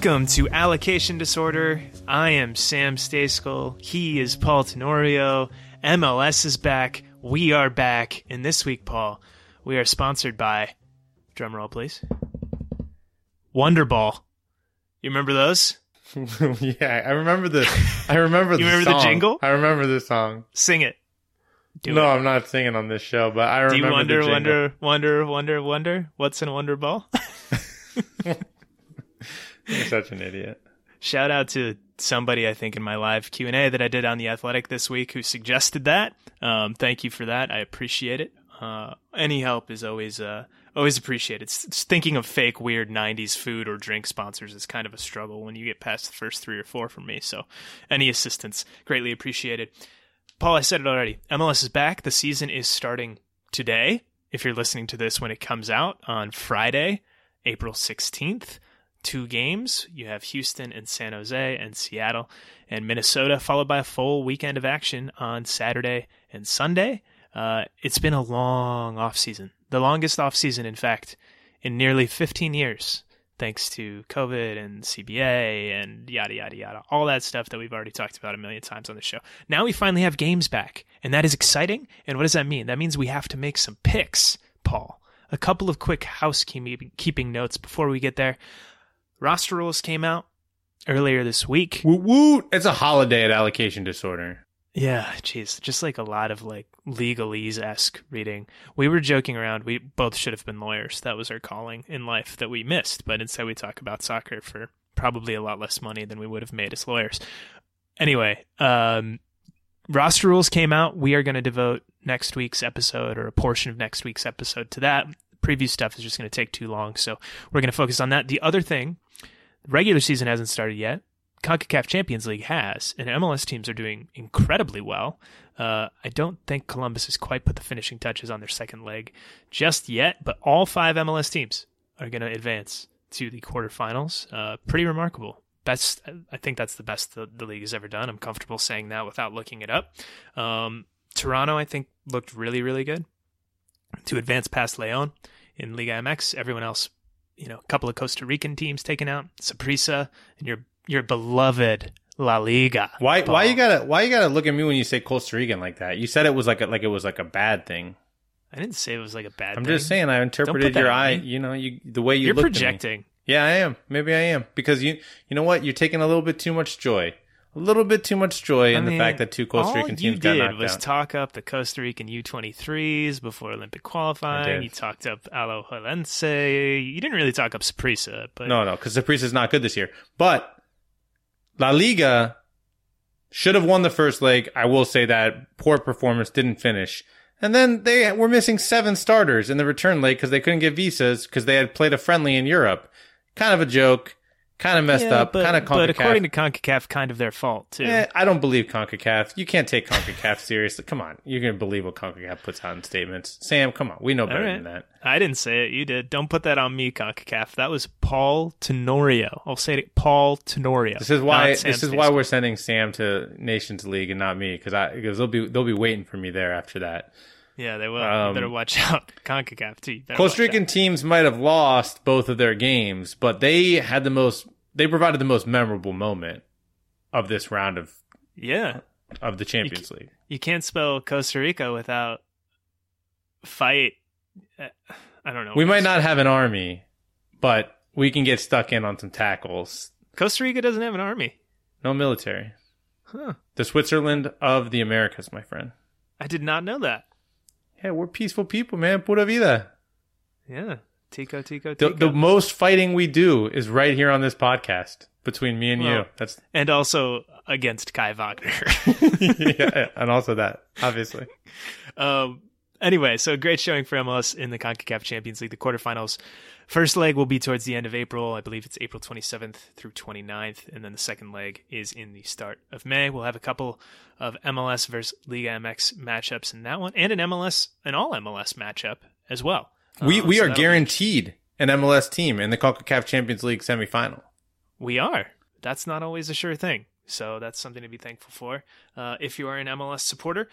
Welcome to Allocation Disorder. I am Sam Staskel. He is Paul Tenorio. MLS is back. We are back. And this week, Paul, we are sponsored by, drumroll please, Wonderball. You remember those? Yeah, I remember the song. You remember the jingle? I remember the song. Sing it. I'm not singing on this show, but I remember the jingle. Do you wonder what's in Wonderball? You're such an idiot. Shout out to somebody, I think, in my live Q&A that I did on The Athletic this week who suggested that. Thank you for that. I appreciate it. Any help is always appreciated. Thinking of fake, weird 90s food or drink sponsors is kind of a struggle when you get past the first three or four for me. So any assistance, greatly appreciated. Paul, I said it already. MLS is back. The season is starting today. If you're listening to this when it comes out on Friday, April 16th. 2 games. You have Houston and San Jose and Seattle and Minnesota, followed by a full weekend of action on Saturday and Sunday. It's been a long offseason, the longest offseason, in fact, in nearly 15 years, thanks to COVID and CBA and yada, yada, yada, all that stuff that we've already talked about a million times on the show. Now we finally have games back, and that is exciting. And what does that mean? That means we have to make some picks, Paul. A couple of quick housekeeping notes before we get there. Roster rules came out earlier this week. Woot woot! It's a holiday at Allocation Disorder. Yeah, geez, just like a lot of like legalese-esque reading. We were joking around. We both should have been lawyers. That was our calling in life that we missed. But instead, we talk about soccer for probably a lot less money than we would have made as lawyers. Anyway, roster rules came out. We are going to devote next week's episode or a portion of next week's episode to that. Preview stuff is just going to take too long, so we're going to focus on that. The other thing, regular season hasn't started yet. CONCACAF Champions League has, and MLS teams are doing incredibly well. I don't think Columbus has quite put the finishing touches on their second leg just yet, but all 5 MLS teams are going to advance to the quarterfinals. Pretty remarkable. Best, I think that's the best the league has ever done. I'm comfortable saying that without looking it up. Toronto, I think, looked really, really good to advance past Leon in Liga MX. Everyone else, a couple of Costa Rican teams taken out, Saprissa, and your beloved La Liga. Why you gotta look at me when you say Costa Rican like that? You said it was like a bad thing. I didn't say it was like a bad thing. I'm just saying I interpreted your eye. The way you're projecting. At me. Yeah, I am. Maybe I am, because you know what? You're taking a little bit too much joy. A little bit too much joy in the fact that 2 Costa Rican teams got knocked out. All you did was talk up the Costa Rican U23s before Olympic qualifying. You talked up Alajuelense. You didn't really talk up Saprissa. But... No, because Saprissa's not good this year. But La Liga should have won the first leg. I will say that poor performance, didn't finish. And then they were missing 7 starters in the return leg because they couldn't get visas because they had played a friendly in Europe. Kind of a joke. Kind of messed up. Kind of CONCACAF. But according to CONCACAF, kind of their fault, too. Yeah, I don't believe CONCACAF. You can't take CONCACAF seriously. Come on. You're going to believe what CONCACAF puts out in statements. Sam, come on. We know better than that. I didn't say it. You did. Don't put that on me, CONCACAF. That was Paul Tenorio. I'll say it. Paul Tenorio. This is why we're sending Sam to Nations League and not me, because they'll be waiting for me there after that. Yeah, they will. You better watch out. CONCACAF, too. Costa Rican teams might have lost both of their games, but they provided the most memorable moment of this round of the Champions League. You can't spell Costa Rica without fight. I don't know. We might not have an army, but we can get stuck in on some tackles. Costa Rica doesn't have an army. No military. Huh. The Switzerland of the Americas, my friend. I did not know that. Yeah, we're peaceful people, man. Pura vida. Yeah. Tico. The most fighting we do is right here on this podcast between me and you. And also against Kai Wagner. Yeah, and also that, obviously. Anyway, so great showing for MLS in the CONCACAF Champions League. The quarterfinals first leg will be towards the end of April. I believe it's April 27th through 29th. And then the second leg is in the start of May. We'll have a couple of MLS versus Liga MX matchups in that one, and an all MLS matchup as well. We are guaranteed an MLS team in the CONCACAF Champions League semifinal. We are. That's not always a sure thing. So that's something to be thankful for if you are an MLS supporter.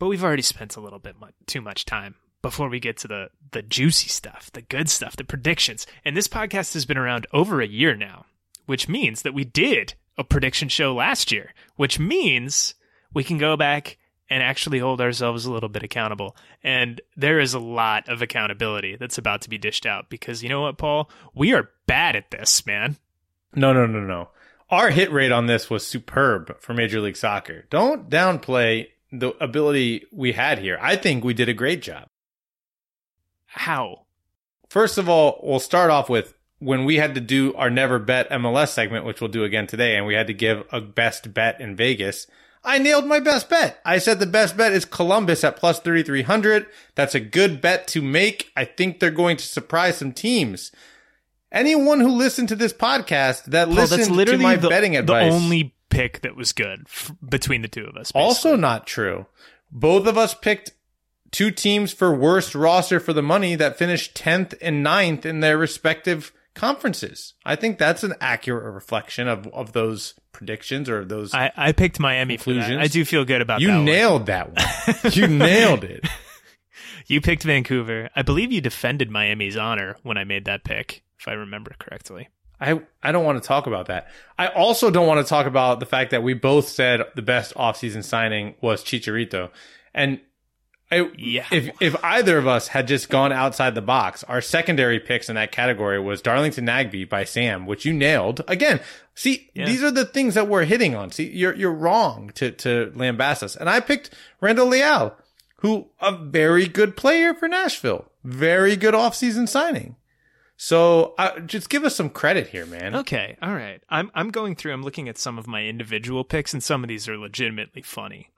But we've already spent a little bit too much time before we get to the juicy stuff, the good stuff, the predictions. And this podcast has been around over a year now, which means that we did a prediction show last year, which means we can go back and actually hold ourselves a little bit accountable. And there is a lot of accountability that's about to be dished out because you know what, Paul? We are bad at this, man. No. Our hit rate on this was superb for Major League Soccer. Don't downplay the ability we had here. I think we did a great job. How? First of all, we'll start off with when we had to do our Never Bet MLS segment, which we'll do again today, and we had to give a best bet in Vegas. I nailed my best bet. I said the best bet is Columbus at plus 3,300. That's a good bet to make. I think they're going to surprise some teams. Anyone who listened to this podcast that listened to my betting advice. The only pick that was good between the two of us. Basically. Also not true. Both of us picked two teams for worst roster for the money that finished 10th and 9th in their respective conferences. I think that's an accurate reflection of those predictions or those. I picked Miami for that. I do feel good about that. You nailed that one. You nailed it. You picked Vancouver. I believe you defended Miami's honor when I made that pick, if I remember correctly. I don't want to talk about that. I also don't want to talk about the fact that we both said the best offseason signing was Chicharito. And if either of us had just gone outside the box, our secondary picks in that category was Darlington Nagby by Sam, which you nailed. Again, see, These are the things that we're hitting on. See, you're wrong to lambast us. And I picked Randall Leal, who a very good player for Nashville. Very good offseason signing. So just give us some credit here, man. Okay, all right. I'm going through. I'm looking at some of my individual picks, and some of these are legitimately funny.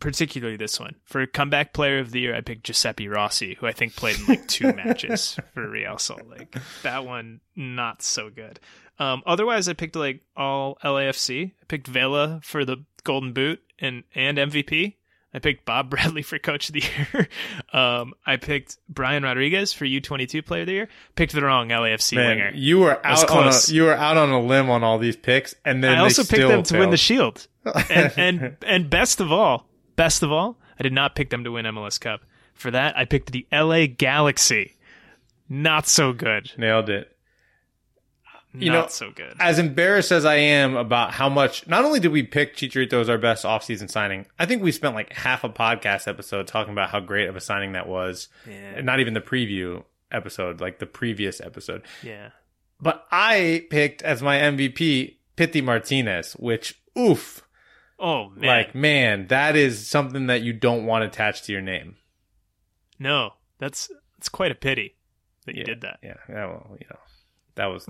Particularly this one. For comeback player of the year, I picked Giuseppe Rossi, who I think played in like two matches for Real Salt Lake. That one, not so good. Otherwise, I picked like all LAFC. I picked Vela for the Golden Boot and MVP. I picked Bob Bradley for Coach of the Year. I picked Brian Rodriguez for U22 Player of the Year. Picked the wrong LAFC winger. You were out on a limb on all these picks, and then I also picked them to win the Shield. And best of all, I did not pick them to win MLS Cup. For that, I picked the LA Galaxy. Not so good. Nailed it. Not so good. As embarrassed as I am about how much, not only did we pick Chicharito as our best offseason signing, I think we spent like half a podcast episode talking about how great of a signing that was. Yeah. Not even the preview episode, like the previous episode. Yeah. But I picked as my MVP Pity Martinez, which, oof. Oh, man. Like, man, that is something that you don't want attached to your name. No, that's quite a pity that you did that. Yeah. Yeah, well, you know. That was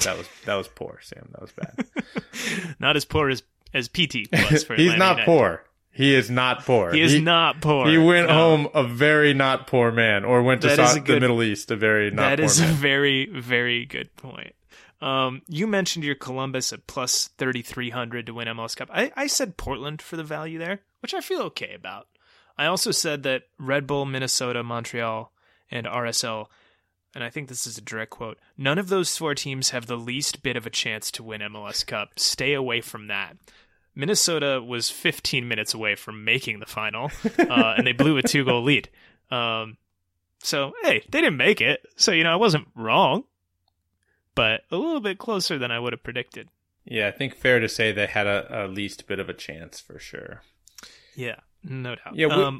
poor, Sam. That was bad. Not as poor as PT was for Atlanta United. He's not poor. He is not poor. He is not poor. He went home a very not poor man, or went to the Middle East a very not poor man. That is a very, very good point. You mentioned your Columbus at plus 3,300 to win MLS Cup. I said Portland for the value there, which I feel okay about. I also said that Red Bull, Minnesota, Montreal, and RSL, and I think this is a direct quote, none of those four teams have the least bit of a chance to win MLS Cup. Stay away from that. Minnesota was 15 minutes away from making the final, and they blew a 2-goal lead. So, hey, they didn't make it. So, you know, I wasn't wrong, but a little bit closer than I would have predicted. Yeah, I think fair to say they had a least bit of a chance for sure. Yeah, no doubt. Yeah,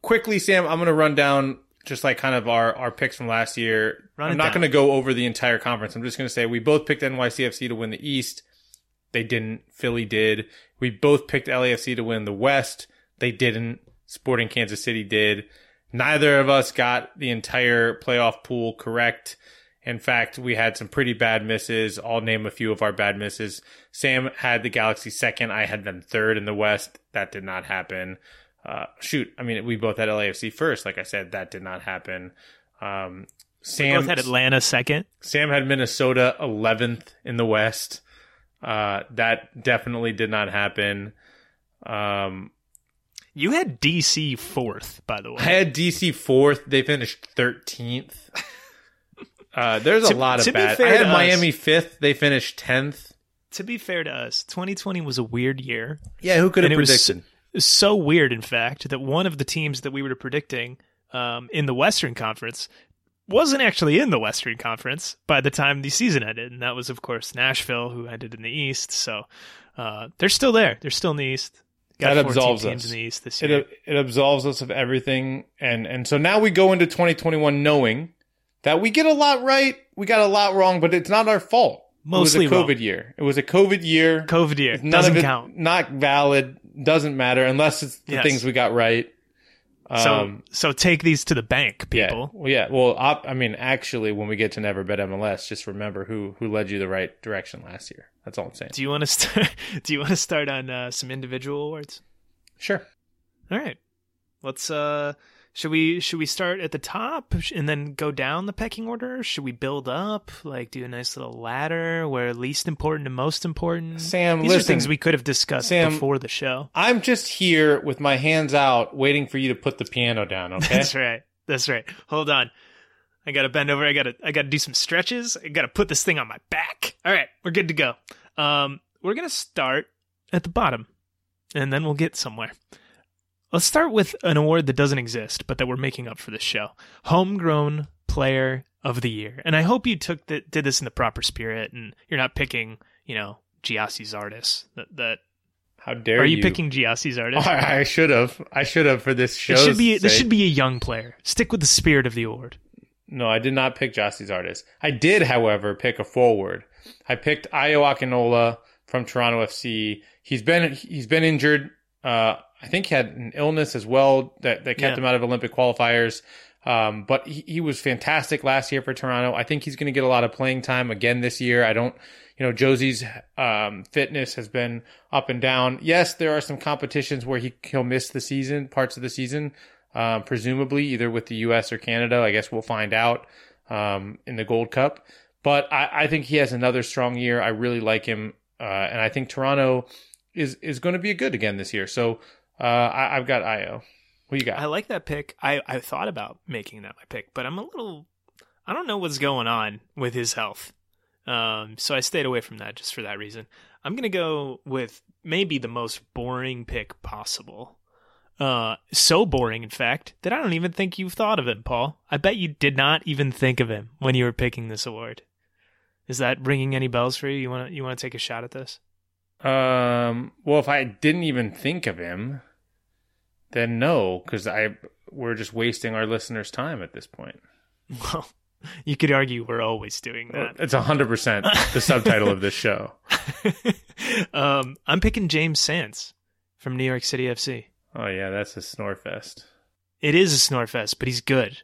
quickly, Sam, I'm going to run down just like kind of our picks from last year. I'm not going to go over the entire conference. I'm just going to say we both picked NYCFC to win the East. They didn't. Philly did. We both picked LAFC to win the West. They didn't. Sporting Kansas City did. Neither of us got the entire playoff pool correct. In fact, we had some pretty bad misses. I'll name a few of our bad misses. Sam had the Galaxy second. I had them third in the West. That did not happen. I mean, we both had LAFC first. Like I said, that did not happen. We both had Atlanta second. Sam had Minnesota 11th in the West. That definitely did not happen. You had DC 4th, by the way. I had DC 4th. They finished 13th. There's a lot of bad. I had Miami 5th. They finished 10th. To be fair to us, 2020 was a weird year. Yeah, who could have predicted? It was so weird, in fact, that one of the teams that we were predicting in the Western Conference wasn't actually in the Western Conference by the time the season ended. And that was, of course, Nashville, who ended in the East. So they're still there. They're still in the East. Got that absolves teams us. In the East this year. It absolves us of everything. And so now we go into 2021 knowing that we get a lot right. We got a lot wrong, but it's not our fault. Mostly it was a COVID year. It was a COVID year. COVID year. None doesn't of it, count. Not valid. Doesn't matter unless it's the things we got right. So take these to the bank, people. Actually, when we get to Never Bet MLS, just remember who led you the right direction last year. That's all I'm saying. Do you want to start? Do you want to start on some individual awards? Sure. All right. Let's. Should we start at the top and then go down the pecking order? Should we build up, like do a nice little ladder where least important to most important? Sam, these are things we could have discussed before the show. I'm just here with my hands out, waiting for you to put the piano down. Okay, that's right. Hold on, I gotta bend over. I gotta do some stretches. I gotta put this thing on my back. All right, we're good to go. We're gonna start at the bottom, and then we'll get somewhere. Let's start with an award that doesn't exist, but that we're making up for this show. Homegrown Player of the Year. And I hope you did this in the proper spirit, and you're not picking, you know, Gyasi's artist. How dare you? Are you picking Gyasi's artist? Oh, I should have for this show. This should be a young player. Stick with the spirit of the award. No, I did not pick Gyasi's artist. I did, however, pick a forward. I picked Ayo Akinola from Toronto FC. He's been injured. I think he had an illness as well that kept him out of Olympic qualifiers. But he was fantastic last year for Toronto. I think he's going to get a lot of playing time again this year. Josie's fitness has been up and down. Yes, there are some competitions where he'll miss the season, parts of the season, presumably either with the US or Canada. I guess we'll find out in the Gold Cup. But I think he has another strong year. I really like him. And I think Toronto is going to be good again this year. So, I've got Io. Who you got? I like that pick. I thought about making that my pick, but I don't know what's going on with his health. So I stayed away from that just for that reason. I'm going to go with maybe the most boring pick possible. So boring, in fact, that I don't even think you've thought of him, Paul. I bet you did not even think of him when you were picking this award. Is that ringing any bells for you? You want to take a shot at this? Well, if I didn't even think of him, then no, because we're just wasting our listeners' time at this point. Well, you could argue we're always doing that. It's 100% the subtitle of this show. I'm picking James Sands from New York City FC. Oh yeah, that's a snore fest. It is a snore fest, but he's good.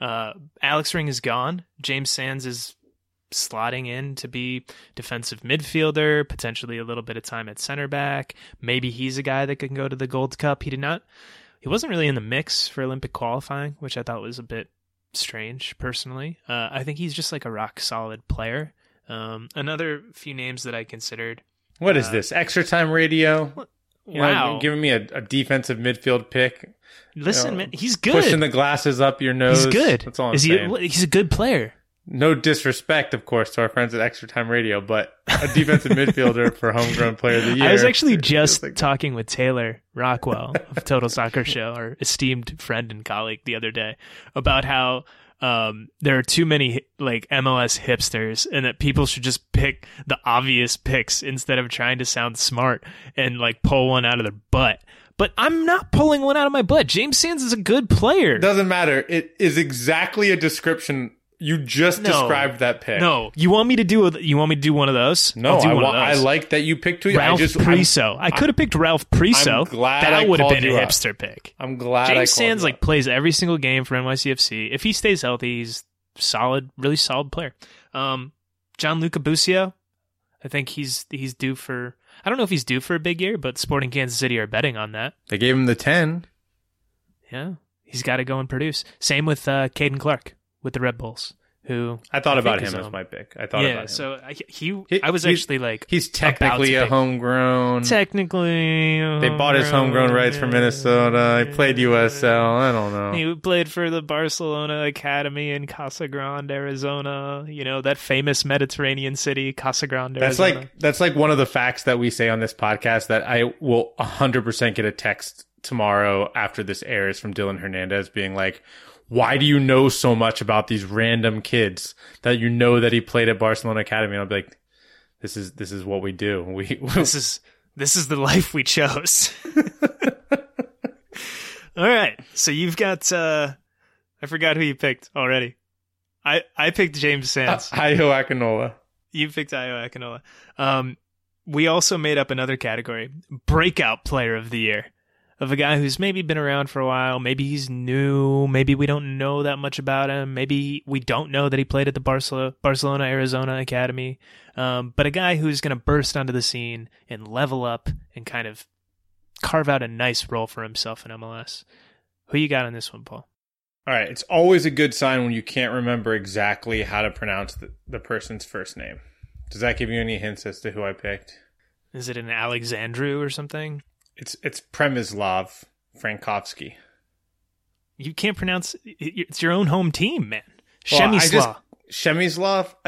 Alex Ring is gone. James Sands is slotting in to be defensive midfielder, potentially a little bit of time at center back. Maybe he's a guy that can go to the Gold Cup. He wasn't really in the mix for Olympic qualifying, which I thought was a bit strange personally. I think he's just like a rock solid player. Another few names that I considered. What is this? Extra Time Radio? Wow. You're giving me a defensive midfield pick. Listen, man, he's good. Pushing the glasses up your nose. He's good. That's all I'm saying. He's a good player. No disrespect, of course, to our friends at Extra Time Radio, but a defensive midfielder for Homegrown Player of the Year. I was actually just talking with Taylor Rockwell of Total Soccer Show, our esteemed friend and colleague, the other day about how there are too many like MLS hipsters, and that people should just pick the obvious picks instead of trying to sound smart and like pull one out of their butt. But I'm not pulling one out of my butt. James Sands is a good player. Doesn't matter. It is exactly a description. You just described that pick. No, you want me to do one of those? No, I like that you picked two. Ralph Preso. I could have picked Ralph Preso. That would have been a hipster pick. I'm glad. James Sands plays every single game for NYCFC. If he stays healthy, he's solid, really solid player. Gianluca Busio, I think he's due for. I don't know if he's due for a big year, but Sporting Kansas City are betting on that. They gave him the 10. Yeah, he's got to go and produce. Same with Caden Clark. With the Red Bulls, who I thought about him as my pick. I thought about him. So he's technically a homegrown. Technically, they bought his homegrown rights from Minnesota. He played USL. I don't know. He played for the Barcelona Academy in Casa Grande, Arizona. You know, that famous Mediterranean city, Casa Grande. Arizona. That's like one of the facts that we say on this podcast that I will 100% get a text tomorrow after this airs from Dylan Hernandez being like, why do you know so much about these random kids that you know that he played at Barcelona Academy? And I'll be like, this is what we do. This is the life we chose. All right. So you've got I forgot who you picked already. I picked James Sands. Ayo Akinola. You picked Ayo Akinola. We also made up another category, breakout player of the year. Of a guy who's maybe been around for a while, maybe he's new, maybe we don't know that much about him, maybe we don't know that he played at the Barcelona Arizona Academy, but a guy who's going to burst onto the scene and level up and kind of carve out a nice role for himself in MLS. Who you got on this one, Paul? All right, it's always a good sign when you can't remember exactly how to pronounce the person's first name. Does that give you any hints as to who I picked? Is it an Alexandru or something? It's Premislav Frankowski. You can't pronounce it's your own home team, man. Przemysław.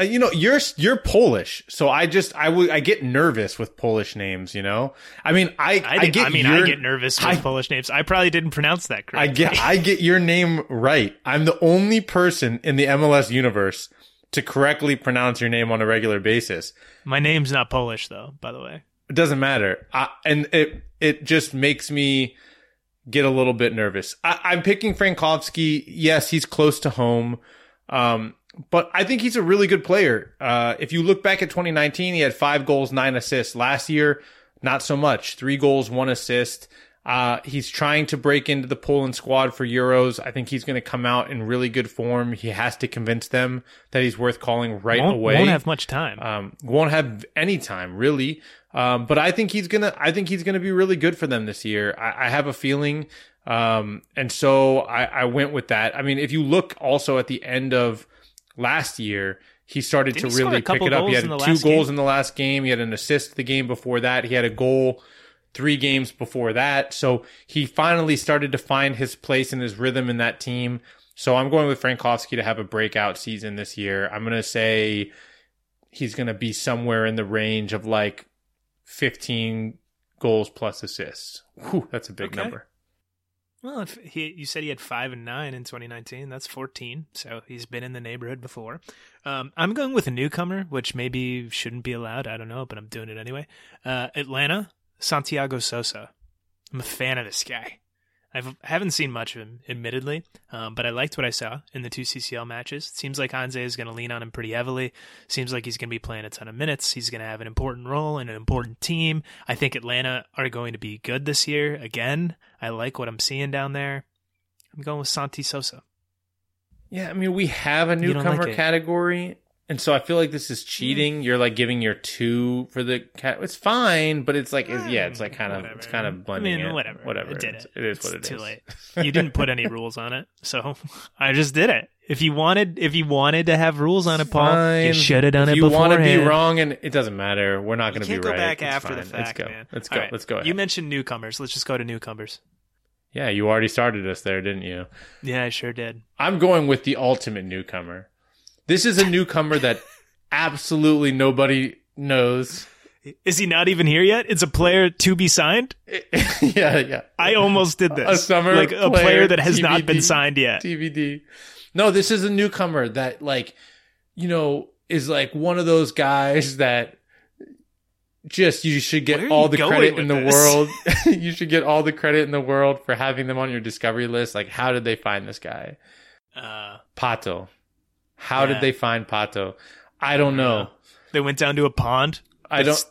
You know, you're Polish, so I get nervous with Polish names. You know, I mean, I get nervous with Polish names. I probably didn't pronounce that correctly. I get your name right. I'm the only person in the MLS universe to correctly pronounce your name on a regular basis. My name's not Polish, though. By the way. It doesn't matter. It just makes me get a little bit nervous. I'm picking Frankowski. Yes, he's close to home. But I think he's a really good player. If you look back at 2019, he had 5 goals, 9 assists. Last year, not so much. 3 goals, 1 assist. He's trying to break into the Poland squad for Euros. I think he's going to come out in really good form. He has to convince them that he's worth calling right away. Won't have much time. Won't have any time, really. But I think he's gonna be really good for them this year. I have a feeling. And so I went with that. I mean, if you look also at the end of last year, he started to really pick it up. He had 2 goals in the last game. He had an assist the game before that. He had a goal 3 games before that. So he finally started to find his place and his rhythm in that team. So I'm going with Frankowski to have a breakout season this year. I'm gonna say he's gonna be somewhere in the range of 15 goals plus assists. Whew, that's a big number. Well, if you said he had 5 and 9 in 2019, that's 14. So he's been in the neighborhood before. I'm going with a newcomer, which maybe shouldn't be allowed. I don't know, but I'm doing it anyway. Atlanta, Santiago Sosa. I'm a fan of this guy. I haven't seen much of him, admittedly, but I liked what I saw in the 2 CCL matches. It seems like Hanze is going to lean on him pretty heavily. Seems like he's going to be playing a ton of minutes. He's going to have an important role in an important team. I think Atlanta are going to be good this year. Again, I like what I'm seeing down there. I'm going with Santi Sosa. Yeah, I mean, we have a newcomer category. And so I feel like this is cheating. You're like giving your two for the cat. It's fine, but it's like, it's like kind of, whatever. It's kind of blending. I mean, whatever. It did it. It is what it is. Too late. You didn't put any rules on it, so I just did it. If you wanted to have rules on it, Paul, fine. You should have done it beforehand. You want to be wrong, and it doesn't matter. We're not going to be right. You can't go back after the fact, man. Let's go. Right. Let's go ahead. You mentioned newcomers. Let's just go to newcomers. Yeah, you already started us there, didn't you? Yeah, I sure did. I'm going with the ultimate newcomer. This is a newcomer that absolutely nobody knows. Is he not even here yet? It's a player to be signed? Yeah. I almost did this. A summer like player, a player that has TBD, not been signed yet. TBD. No, this is a newcomer that, like, you know, is like one of those guys that just you should get all the credit in the world. You should get all the credit in the world for having them on your discovery list. Like, how did they find this guy? Pato. How did they find Pato? I don't know. They went down to a pond.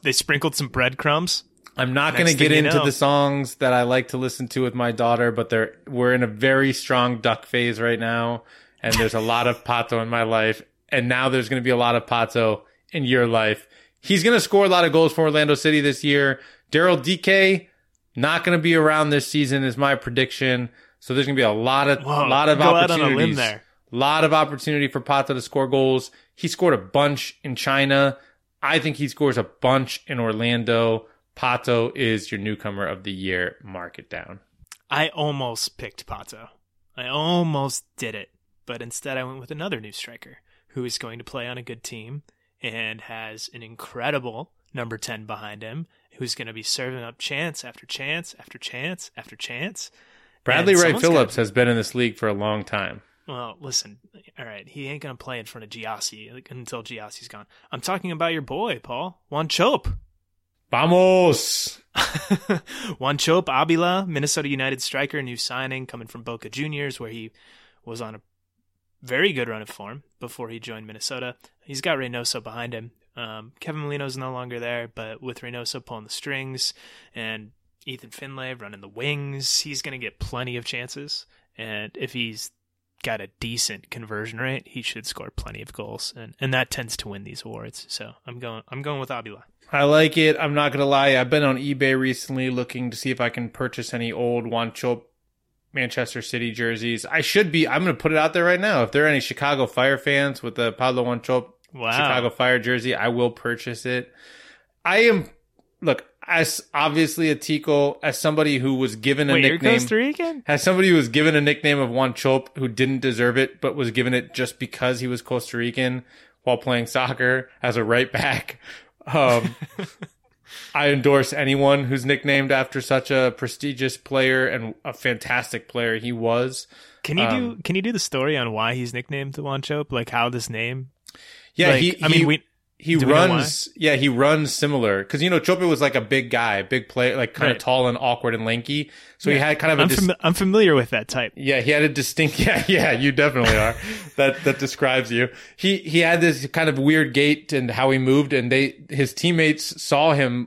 They sprinkled some breadcrumbs. I'm not going to get into the songs that I like to listen to with my daughter, but we're in a very strong duck phase right now, and there's a lot of Pato in my life, and now there's going to be a lot of Pato in your life. He's going to score a lot of goals for Orlando City this year. Daryl DK, not going to be around this season is my prediction. So there's going to be a lot of opportunities. Go out on a limb there. Lot of opportunity for Pato to score goals. He scored a bunch in China. I think he scores a bunch in Orlando. Pato is your newcomer of the year. Mark it down. I almost picked Pato. I almost did it. But instead, I went with another new striker who is going to play on a good team and has an incredible number 10 behind him who's going to be serving up chance after chance after chance after chance. Bradley Ray Phillips has been in this league for a long time. Well, listen, all right, he ain't going to play in front of Giassi until Giassi's gone. I'm talking about your boy, Paul, Juanchope. Vamos! Juanchope Avila, Minnesota United striker, new signing, coming from Boca Juniors, where he was on a very good run of form before he joined Minnesota. He's got Reynoso behind him. Kevin Molino's no longer there, but with Reynoso pulling the strings and Ethan Finlay running the wings, he's going to get plenty of chances. And if he's got a decent conversion rate, he should score plenty of goals, and that tends to win these awards. So I'm going with Avila. I like it. I'm not gonna lie, I've been on eBay recently looking to see if I can purchase any old Juanchope Manchester City jerseys. I'm gonna put it out there right now, if there are any Chicago Fire fans with the Pablo Juanchope Chicago Fire jersey, I will purchase it. As obviously a Tico, as somebody who was given a nickname, you're Costa Rican? As somebody who was given a nickname of Juanchope, who didn't deserve it, but was given it just because he was Costa Rican while playing soccer as a right back. I endorse anyone who's nicknamed after such a prestigious player and a fantastic player he was. Can you do the story on why he's nicknamed Juanchope? Like how this name? Yeah, like, He runs similar because, you know, Chope was like a big guy, big player, like kind of tall and awkward and lanky. So he had kind of I'm familiar with that type. Yeah, he had a distinct. Yeah, you definitely are. That describes you. He had this kind of weird gait and how he moved, and his teammates saw him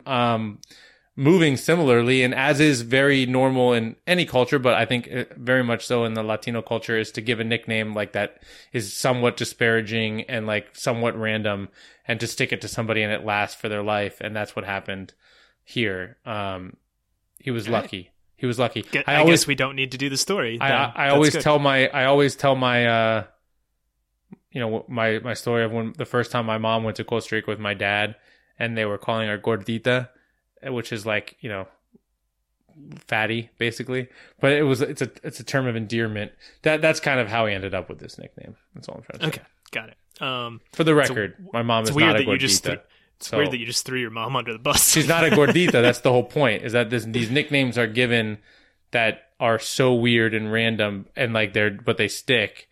moving similarly. And as is very normal in any culture, but I think very much so in the Latino culture, is to give a nickname like that is somewhat disparaging and like somewhat random, and to stick it to somebody and it lasts for their life. And that's what happened here. He was lucky. He was lucky. I guess we don't need to do the story. I always tell my story of when the first time my mom went to Costa Rica with my dad, and they were calling her Gordita, which is like, you know, fatty basically. But it's a term of endearment. That's kind of how I ended up with this nickname. That's all I'm trying to say. Okay, got it. For the record, my mom is not a Gordita. It's weird that you just threw your mom under the bus. She's not a Gordita. That's the whole point, is that these nicknames are given that are so weird and random, and like but they stick.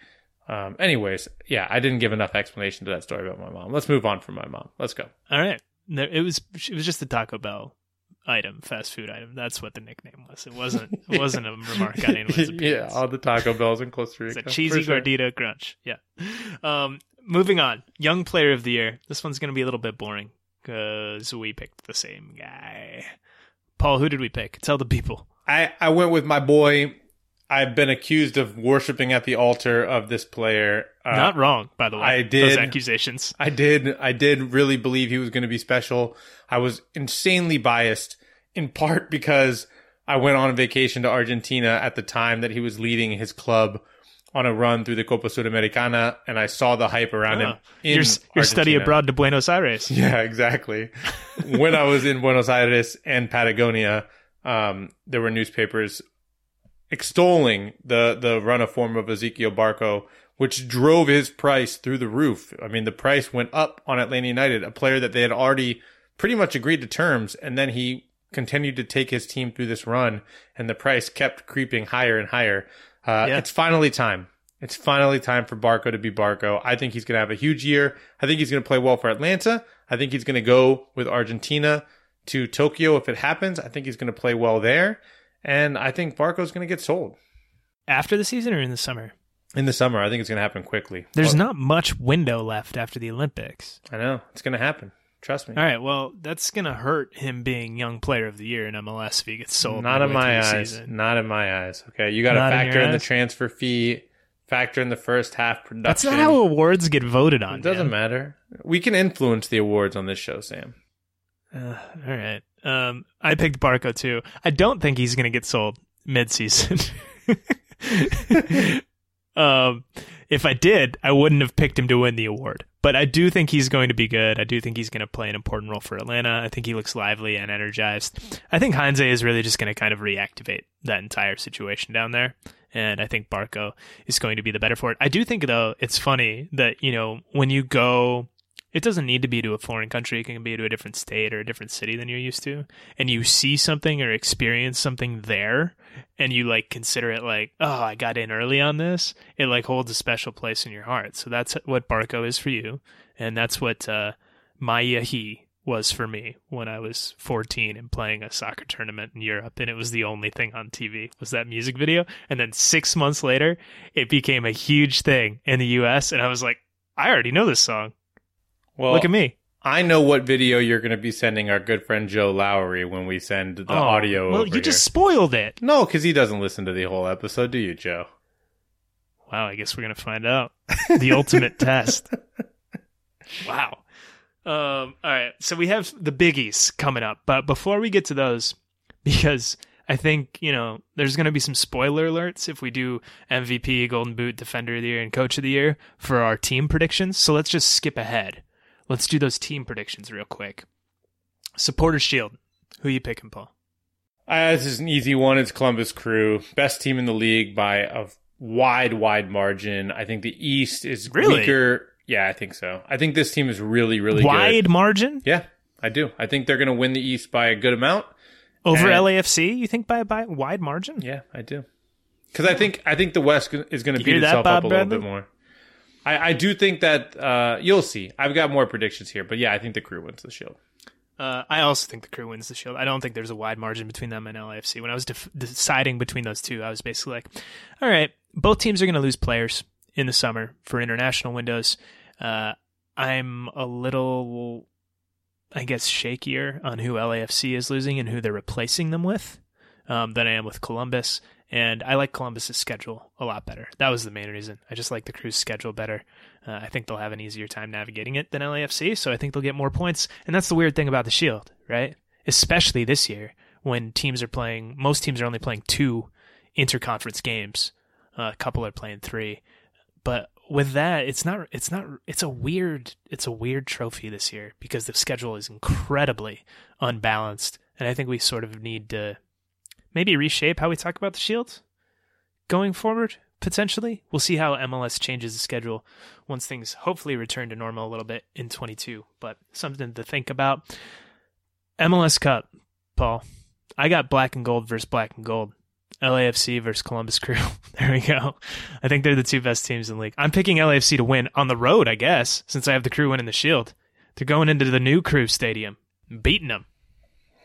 Anyways, yeah, I didn't give enough explanation to that story about my mom. Let's move on from my mom. Let's go. All right. It was just a Taco Bell item, fast food item. That's what the nickname was. It wasn't a remark on anyone's appearance. Yeah, all the Taco Bells in Costa Rica. It's a cheesy Gordita crunch. Yeah. Moving on, young player of the year. This one's going to be a little bit boring because we picked the same guy. Paul, who did we pick? Tell the people. I went with my boy I've been accused of worshiping at the altar of this player. Not wrong, by the way. I did those accusations. I did really believe he was going to be special. I was insanely biased, in part because I went on vacation to Argentina at the time that he was leading his club on a run through the Copa Sudamericana, and I saw the hype around him. In your study abroad to Buenos Aires. Yeah, exactly. When I was in Buenos Aires and Patagonia, there were newspapers extolling the run of form of Ezequiel Barco, which drove his price through the roof. I mean, the price went up on Atlanta United, a player that they had already pretty much agreed to terms, and then he continued to take his team through this run, and the price kept creeping higher and higher. Yeah. It's finally time. It's finally time for Barco to be Barco. I think he's going to have a huge year. I think he's going to play well for Atlanta. I think he's going to go with Argentina to Tokyo if it happens. I think he's going to play well there. And I think Barco's going to get sold. After the season or in the summer? In the summer. I think it's going to happen quickly. There's not much window left after the Olympics. I know. It's going to happen. Trust me. All right. Well, that's going to hurt him being Young Player of the Year in MLS if he gets sold. Not in my eyes. Season. Not in my eyes. Okay. You got to factor in the transfer fee, factor in the first half production. That's not how awards get voted on. It doesn't matter. We can influence the awards on this show, Sam. All right. I picked Barco too. I don't think he's going to get sold mid-season. If I did, I wouldn't have picked him to win the award. But I do think he's going to be good. I do think he's going to play an important role for Atlanta. I think he looks lively and energized. I think Heinze is really just going to kind of reactivate that entire situation down there. And I think Barco is going to be the better for it. I do think, though, it's funny that, you know, when you go... It doesn't need to be to a foreign country. It can be to a different state or a different city than you're used to. And you see something or experience something there, and you like consider it like, oh, I got in early on this. It like holds a special place in your heart. So that's what Barco is for you. And that's what Mayahi was for me when I was 14 and playing a soccer tournament in Europe. And it was the only thing on TV was that music video. And then 6 months later, it became a huge thing in the US. And I was like, I already know this song. Well, look at me. I know what video you're going to be sending our good friend Joe Lowry when we send the audio over. Well, you just spoiled it. No, because he doesn't listen to the whole episode, do you, Joe? Wow, I guess we're going to find out. The ultimate test. Wow. All right, so we have the biggies coming up. But before we get to those, because I think, you know, there's going to be some spoiler alerts if we do MVP, Golden Boot, Defender of the Year, and Coach of the Year for our team predictions. So let's just skip ahead. Let's do those team predictions real quick. Supporters Shield. Who are you picking, Paul? This is an easy one. It's Columbus Crew. Best team in the league by a wide, wide margin. I think the East is weaker. Yeah, I think so. I think this team is really, really good. Wide margin? Yeah, I do. I think they're going to win the East by a good amount. Over LAFC, you think, by a wide margin? Yeah, I do. Because I think the West is going to beat itself up a little bit more. I do think that you'll see. I've got more predictions here, but yeah, I think the Crew wins the Shield. I also think the Crew wins the Shield. I don't think there's a wide margin between them and LAFC. When I was deciding between those two, I was basically like, all right, both teams are going to lose players in the summer for international windows. I'm a little, I guess, shakier on who LAFC is losing and who they're replacing them with than I am with Columbus. And I like Columbus's schedule a lot better. That was the main reason. I just like the Crew's schedule better. I think they'll have an easier time navigating it than LAFC, so I think they'll get more points. And that's the weird thing about the Shield, right? Especially this year when teams are playing, most teams are only playing 2 interconference games. A couple are playing 3. But with that, it's a weird trophy this year because the schedule is incredibly unbalanced. And I think we sort of need to maybe reshape how we talk about the Shield going forward, potentially. We'll see how MLS changes the schedule once things hopefully return to normal a little bit in 22, but something to think about. MLS Cup, Paul. I got black and gold versus black and gold. LAFC versus Columbus Crew. There we go. I think they're the 2 best teams in the league. I'm picking LAFC to win on the road, I guess, since I have the Crew winning the Shield. They're going into the new Crew Stadium, beating them.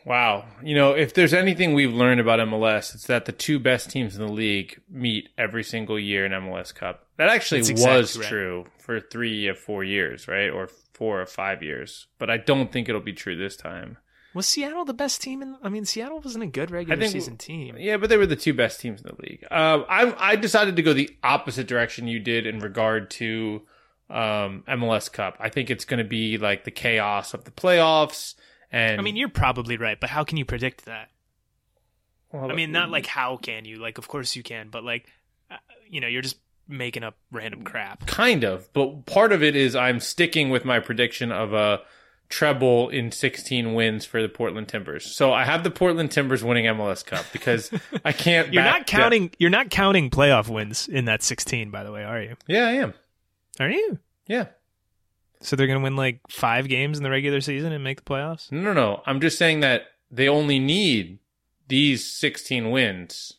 Wow. You know, if there's anything we've learned about MLS, it's that the 2 best teams in the league meet every single year in MLS Cup. That actually was true for 3 or 4 years, right? Or 4 or 5 years. But I don't think it'll be true this time. Was Seattle the best team? Seattle wasn't a good regular season team. Yeah, but they were the two best teams in the league. I decided to go the opposite direction you did in regard to MLS Cup. I think it's going to be like the chaos of the playoffs. And you're probably right, but how can you predict that? Well, not like how can you? Like, of course you can, but like, you're just making up random crap. Kind of, but part of it is I'm sticking with my prediction of a treble in 16 wins for the Portland Timbers. So I have the Portland Timbers winning MLS Cup because I can't. You're not counting playoff wins in that 16, by the way, are you? Yeah, I am. Are you? Yeah. So they're going to win like 5 games in the regular season and make the playoffs? No. I'm just saying that they only need these 16 wins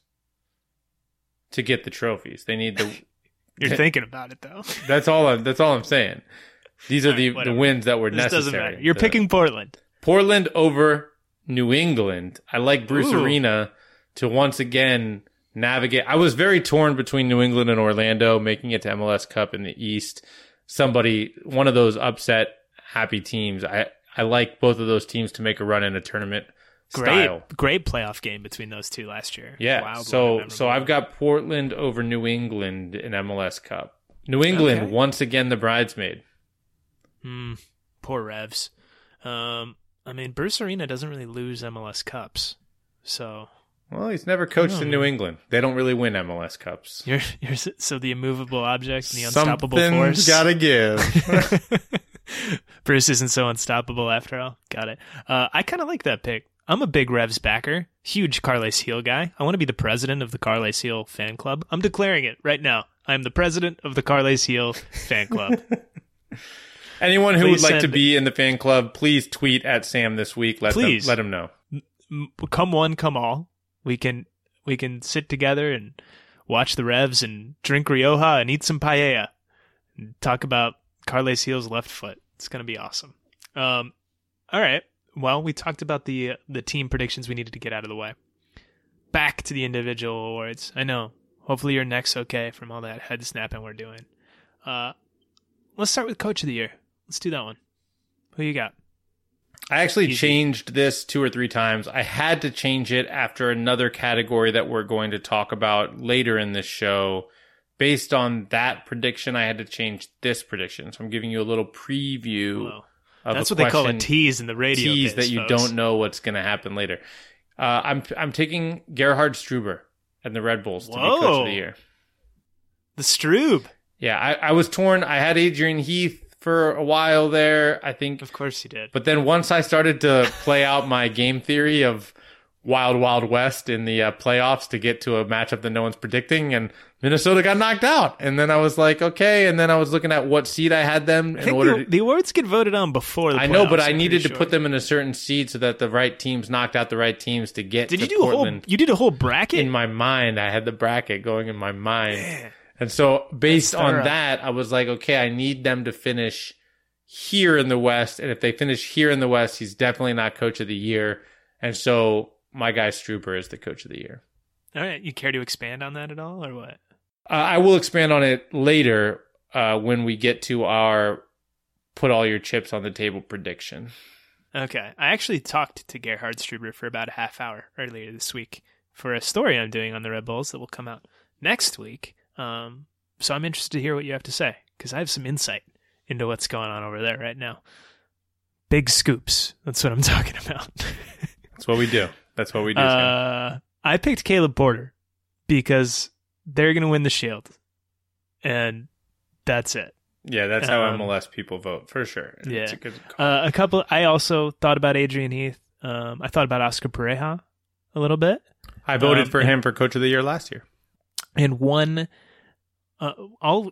to get the trophies. They need the. You're thinking about it though. That's all I'm saying. These are the wins that were necessary. This doesn't matter. You're picking Portland. Portland over New England. I like Bruce Arena to once again navigate. I was very torn between New England and Orlando making it to MLS Cup in the East. One of those upset happy teams. I like both of those teams to make a run in a tournament style. Great playoff game between those two last year. Yeah. Wildly so I've got Portland over New England in MLS Cup. New England once again the bridesmaid. Poor Revs. Bruce Arena doesn't really lose MLS Cups. So. Well, he's never coached in New England. They don't really win MLS Cups. So the immovable object and the unstoppable force. Something's gotta give. Bruce isn't so unstoppable after all. Got it. I kind of like that pick. I'm a big Revs backer. Huge Carles Heel guy. I want to be the president of the Carles Heel fan club. I'm declaring it right now. I'm the president of the Carles Heel fan club. Anyone who would like to be in the fan club, please tweet at Sam this week. Let him know. Come one, come all. We can sit together and watch the Revs and drink Rioja and eat some paella and talk about Carles Heel's left foot. It's going to be awesome. All right. Well, we talked about the team predictions we needed to get out of the way. Back to the individual awards. I know. Hopefully your neck's okay from all that head snapping we're doing. Let's start with Coach of the Year. Let's do that one. Who you got? I actually changed this 2 or 3 times. I had to change it after another category that we're going to talk about later in this show. Based on that prediction, I had to change this prediction. So I'm giving you a little preview. Whoa. That's what they call a tease in the radio. Tease that you don't know what's going to happen later. I'm taking Gerhard Struber and the Red Bulls to be Coach of the Year. The Strube. Yeah, I was torn. I had Adrian Heath for a while there, I think. Of course you did. But then once I started to play out my game theory of Wild Wild West in the playoffs to get to a matchup that no one's predicting, and Minnesota got knocked out. And then I was like, okay. And then I was looking at what seed I had them in order to... The awards get voted on before the playoffs. I know, but I needed to put them in a certain seed so that the right teams knocked out the right teams to get to Portland. You did a whole bracket? In my mind. I had the bracket going in my mind. Yeah. And so based on that, I was like, okay, I need them to finish here in the West. And if they finish here in the West, he's definitely not Coach of the Year. And so my guy Struber is the Coach of the Year. All right. You care to expand on that at all or what? I will expand on it later when we get to our put all your chips on the table prediction. Okay. I actually talked to Gerhard Struber for about a half hour earlier this week for a story I'm doing on the Red Bulls that will come out next week. So I'm interested to hear what you have to say because I have some insight into what's going on over there right now. Big scoops. That's what I'm talking about. That's what we do. That's what we do. I picked Caleb Porter because they're going to win the Shield and that's it. Yeah. That's how MLS people vote for sure. Yeah. That's a good call. I also thought about Adrian Heath. I thought about Oscar Pareja a little bit. I voted for him for Coach of the Year last year. And one,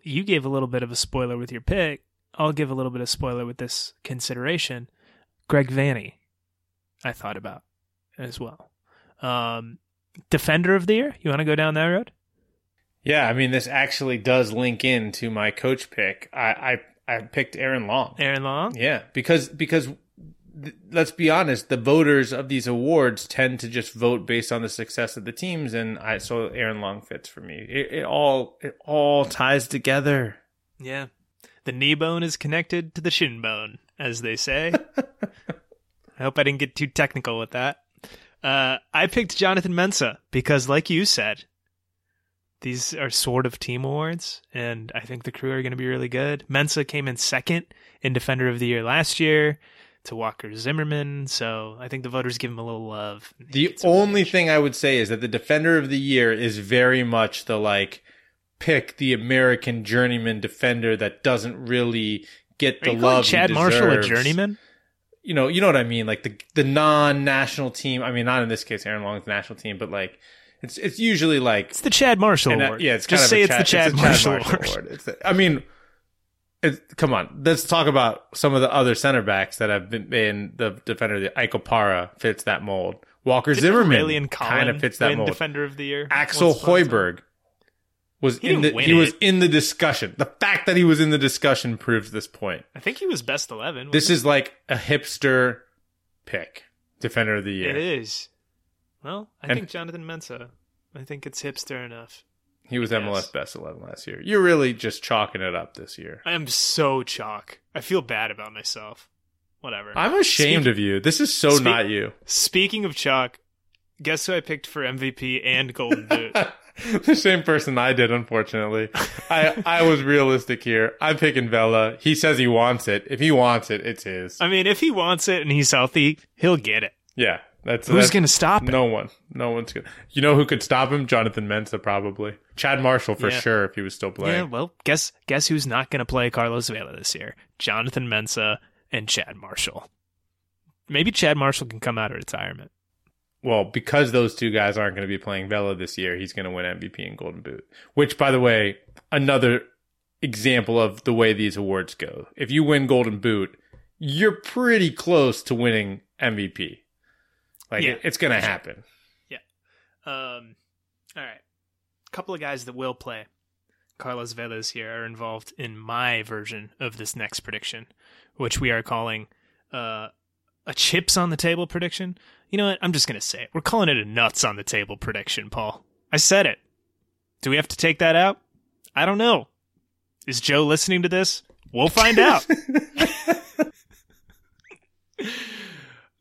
you gave a little bit of a spoiler with your pick. I'll give a little bit of spoiler with this consideration. Greg Vanney, I thought about as well. Defender of the Year, you want to go down that road? Yeah, this actually does link in to my coach pick. I picked Aaron Long. Aaron Long? Yeah, because let's be honest, the voters of these awards tend to just vote based on the success of the teams, and so Aaron Long fits for me. It all ties together. Yeah. The knee bone is connected to the shin bone, as they say. I hope I didn't get too technical with that. I picked Jonathan Mensah because, like you said, these are sort of team awards, and I think the Crew are going to be really good. Mensah came in second in Defender of the Year last year to Walker Zimmerman, so I think the voters give him a little love. The only thing I would say is that the Defender of the Year is very much the, like, pick the American journeyman defender that doesn't really get the love he deserves. Chad Marshall a journeyman? You know what I mean? Like the non-national team. I mean, not in this case, Aaron Long's national team, but like it's usually like it's the Chad Marshall Award. Yeah, it's just kind of it's the Chad Marshall Award. Come on, let's talk about some of the other center backs that have been in the Defender. The Ike Opara fits that mold. Walker Zimmerman kind of fits that mold. Defender of the Year. Axel Højbjerg was in the discussion. The fact that he was in the discussion proves this point. I think he was best 11. This is like a hipster pick, Defender of the Year. It is. Well, I think Jonathan Mensah. I think it's hipster enough. He was MLS best 11 last year. You're really just chalking it up this year. I am so chalk. I feel bad about myself. Whatever. I'm ashamed of you. This is so not you. Speaking of chalk, guess who I picked for MVP and Golden Boot? The same person I did, unfortunately. I was realistic here. I'm picking Vela. He says he wants it. If he wants it, it's his. I mean, if he wants it and he's healthy, he'll get it. Yeah. Who's going to stop him? No one. No one's going to. You know who could stop him? Jonathan Mensah, probably. Chad Marshall, for sure, if he was still playing. Yeah, well, guess who's not going to play Carlos Vela this year? Jonathan Mensah and Chad Marshall. Maybe Chad Marshall can come out of retirement. Well, because those two guys aren't going to be playing Vela this year, he's going to win MVP and Golden Boot. Which, by the way, another example of the way these awards go. If you win Golden Boot, you're pretty close to winning MVP. It's going to happen. Yeah. All right. A couple of guys that will play Carlos Vela's here are involved in my version of this next prediction, which we are calling a chips on the table prediction. You know what? I'm just going to say it. We're calling it a nuts on the table prediction, Paul. I said it. Do we have to take that out? I don't know. Is Joe listening to this? We'll find out.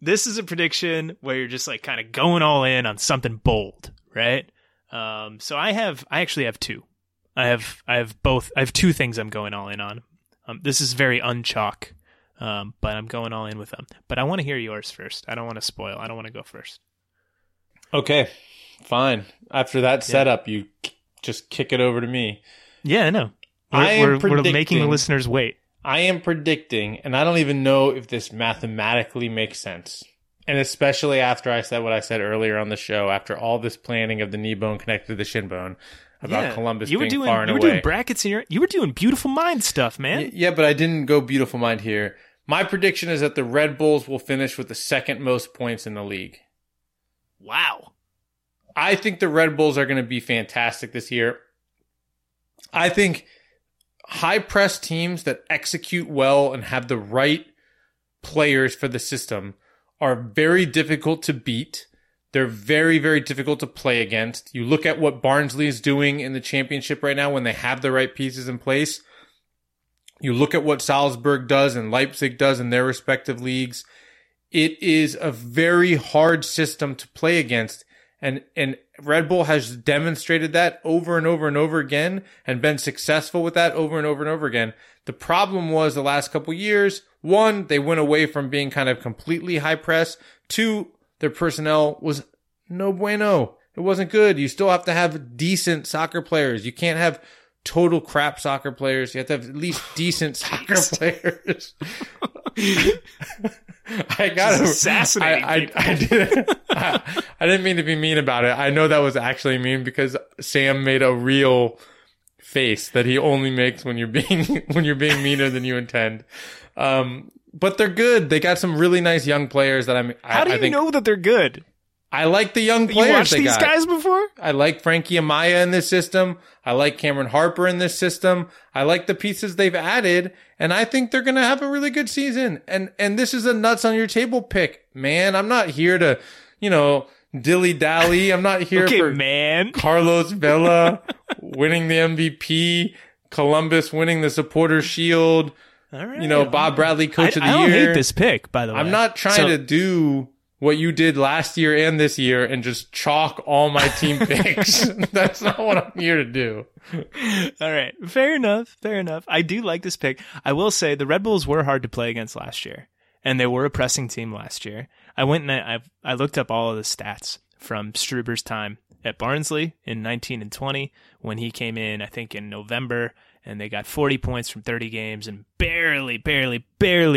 This is a prediction where you're just like kind of going all in on something bold, right? So I actually have two. I have two things I'm going all in on. This is very unchalk. But I'm going all in with them. But I want to hear yours first. I don't want to spoil. I don't want to go first. Okay, fine. After that setup, you just kick it over to me. Yeah, I know. We're making the listeners wait. I am predicting, and I don't even know if this mathematically makes sense. And especially after I said what I said earlier on the show, after all this planning of the knee bone connected to the shin bone, about Columbus being far and away. You were doing brackets in you were doing beautiful mind stuff, man. Yeah, but I didn't go beautiful mind here. My prediction is that the Red Bulls will finish with the second most points in the league. Wow. I think the Red Bulls are going to be fantastic this year. I think high-press teams that execute well and have the right players for the system are very difficult to beat. They're very, very difficult to play against. You look at what Barnsley is doing in the championship right now when they have the right pieces in place. You look at what Salzburg does and Leipzig does in their respective leagues. It is a very hard system to play against. And Red Bull has demonstrated that over and over and over again and been successful with that over and over and over again. The problem was the last couple years, one, they went away from being kind of completely high press. Two, their personnel was no bueno. It wasn't good. You still have to have decent soccer players. You can't have total crap soccer players. You have to have at least decent soccer players. I got assassinating. I didn't mean to be mean about it. I know that was actually mean because Sam made a real face that he only makes when you're being meaner than you intend. But they're good. They got some really nice young players that I'm. How do you know that they're good? I like the young players. You watched these guys before? I like Frankie Amaya in this system. I like Cameron Harper in this system. I like the pieces they've added, and I think they're going to have a really good season. And this is a nuts on your table pick, man. I'm not here to, dilly dally. I'm not here for Carlos Vela winning the MVP, Columbus winning the Supporters' Shield, All right. You know, Bob Bradley Coach of the Year. I don't hate this pick, by the way. I'm not trying to do what you did last year and this year and just chalk all my team picks. That's not what I'm here to do. All right. Fair enough. Fair enough. I do like this pick. I will say the Red Bulls were hard to play against last year, and they were a pressing team last year. I went and I looked up all of the stats from Struber's time at Barnsley in 19 and 20 when he came in, I think, in November, and they got 40 points from 30 games and barely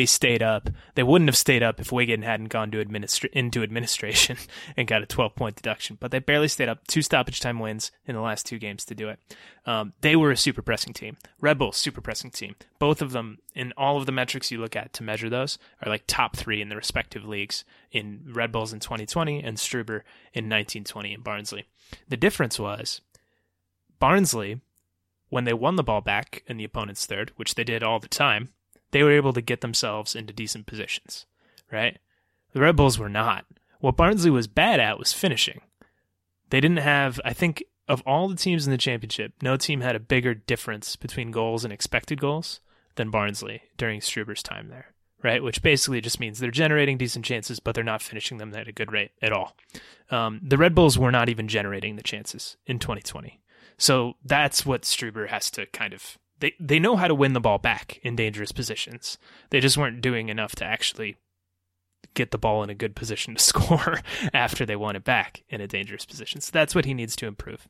stayed up. They wouldn't have stayed up if Wigan hadn't gone to into administration and got a 12-point deduction, but they barely stayed up. 2 stoppage time wins in the last 2 games to do it. They were a super pressing team. Red Bull, super pressing team. Both of them, in all of the metrics you look at to measure those, are like top 3 in the respective leagues, in Red Bulls in 2020 and Struber in 1920 in Barnsley. The difference was Barnsley, when they won the ball back in the opponent's third, which they did all the time, they were able to get themselves into decent positions, right? The Red Bulls were not. What Barnsley was bad at was finishing. They didn't have, I think, of all the teams in the championship, no team had a bigger difference between goals and expected goals than Barnsley during Struber's time there, right? Which basically just means they're generating decent chances, but they're not finishing them at a good rate at all. The Red Bulls were not even generating the chances in 2020. So that's what Struber has to kind of... They know how to win the ball back in dangerous positions. They just weren't doing enough to actually get the ball in a good position to score after they won it back in a dangerous position. So that's what he needs to improve.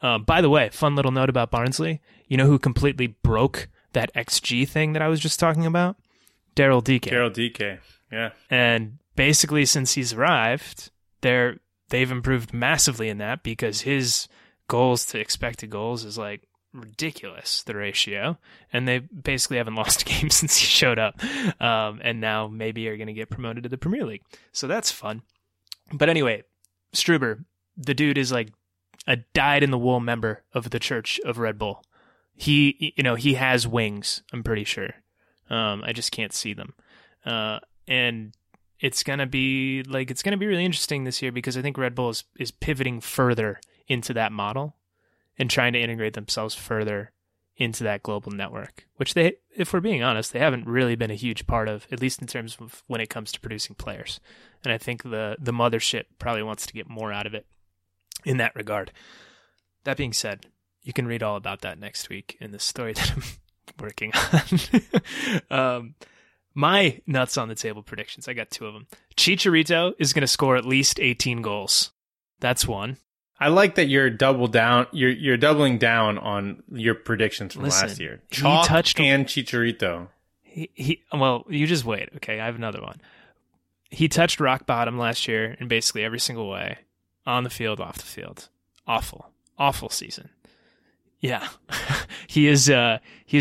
By the way, fun little note about Barnsley. You know who completely broke that XG thing that I was just talking about? Daryl Dike. Daryl Dike, yeah. And basically since he's arrived, they've improved massively in that because his... goals to expected goals is like ridiculous, the ratio, and they basically haven't lost a game since he showed up, and now maybe are going to get promoted to the Premier League, so that's fun. But anyway, Struber, the dude is like a dyed-in-the-wool member of the Church of Red Bull. He has wings, I'm pretty sure. I just can't see them, and it's gonna be really interesting this year because I think Red Bull is pivoting further into that model and trying to integrate themselves further into that global network, which they, if we're being honest, they haven't really been a huge part of, at least in terms of when it comes to producing players. And I think the mothership probably wants to get more out of it in that regard. That being said, you can read all about that next week in the story that I'm working on. My nuts on the table predictions, I got 2 of them. Chicharito is going to score at least 18 goals. That's one. I like that you're You're doubling down on your predictions from last year. Chalk and Chicharito. Well, you just wait. Okay, I have another one. He touched rock bottom last year in basically every single way, on the field, off the field. Awful season. Yeah, he is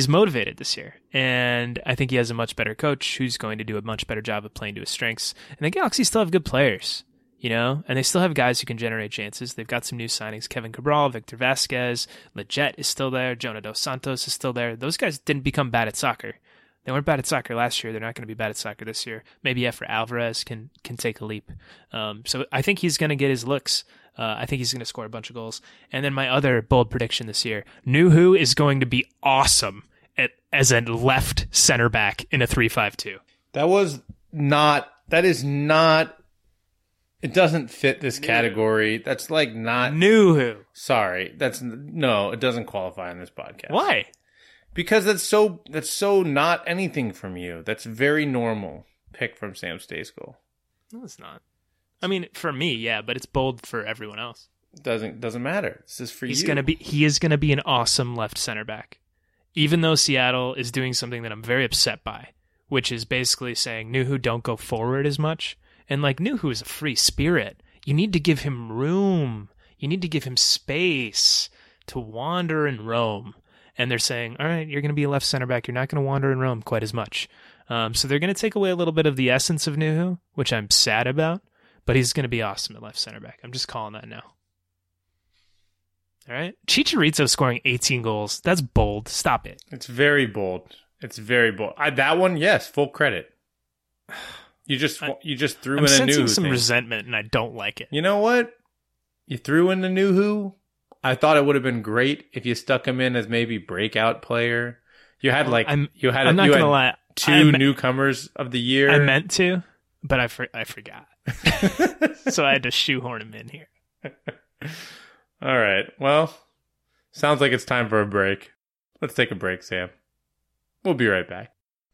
motivated this year, and I think he has a much better coach who's going to do a much better job of playing to his strengths. And the Galaxy still have good players. You know, and they still have guys who can generate chances. They've got some new signings. Kevin Cabral, Victor Vasquez, Leggett is still there. Jonah Dos Santos is still there. Those guys didn't become bad at soccer. They weren't bad at soccer last year. They're not going to be bad at soccer this year. Maybe Efra Alvarez can take a leap. So I think he's going to get his looks. I think he's going to score a bunch of goals. And then my other bold prediction this year, Nuhu is going to be awesome as a left center back in a 3-5-2. That is not... It doesn't fit this category. That's like not... Nuhu. Sorry. No, it doesn't qualify on this podcast. Why? Because that's so not anything from you. That's very normal pick from Sam Stayskull. No, it's not. I mean, for me, yeah, but it's bold for everyone else. Doesn't matter. This is for you. He is going to be an awesome left center back. Even though Seattle is doing something that I'm very upset by, which is basically saying, Nuhu, don't go forward as much. And like Nuhu is a free spirit. You need to give him room. You need to give him space to wander and roam. And they're saying, all right, you're going to be a left center back. You're not going to wander and roam quite as much. So they're going to take away a little bit of the essence of Nuhu, which I'm sad about, but he's going to be awesome at left center back. I'm just calling that now. All right. Chicharito scoring 18 goals. That's bold. Stop it. It's very bold. That one, yes, full credit. You just threw in a Nuhu thing. I'm sensing some resentment, and I don't like it. You know what? You threw in the Nuhu. I thought it would have been great if you stuck him in as maybe breakout player. You had like I'm not gonna lie. Two newcomers of the year. I meant to, but I forgot. So I had to shoehorn him in here. All right. Well, sounds like it's time for a break. Let's take a break, Sam. We'll be right back.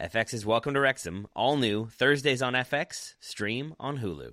FX's Welcome to Wrexham, all new, Thursdays on FX, stream on Hulu.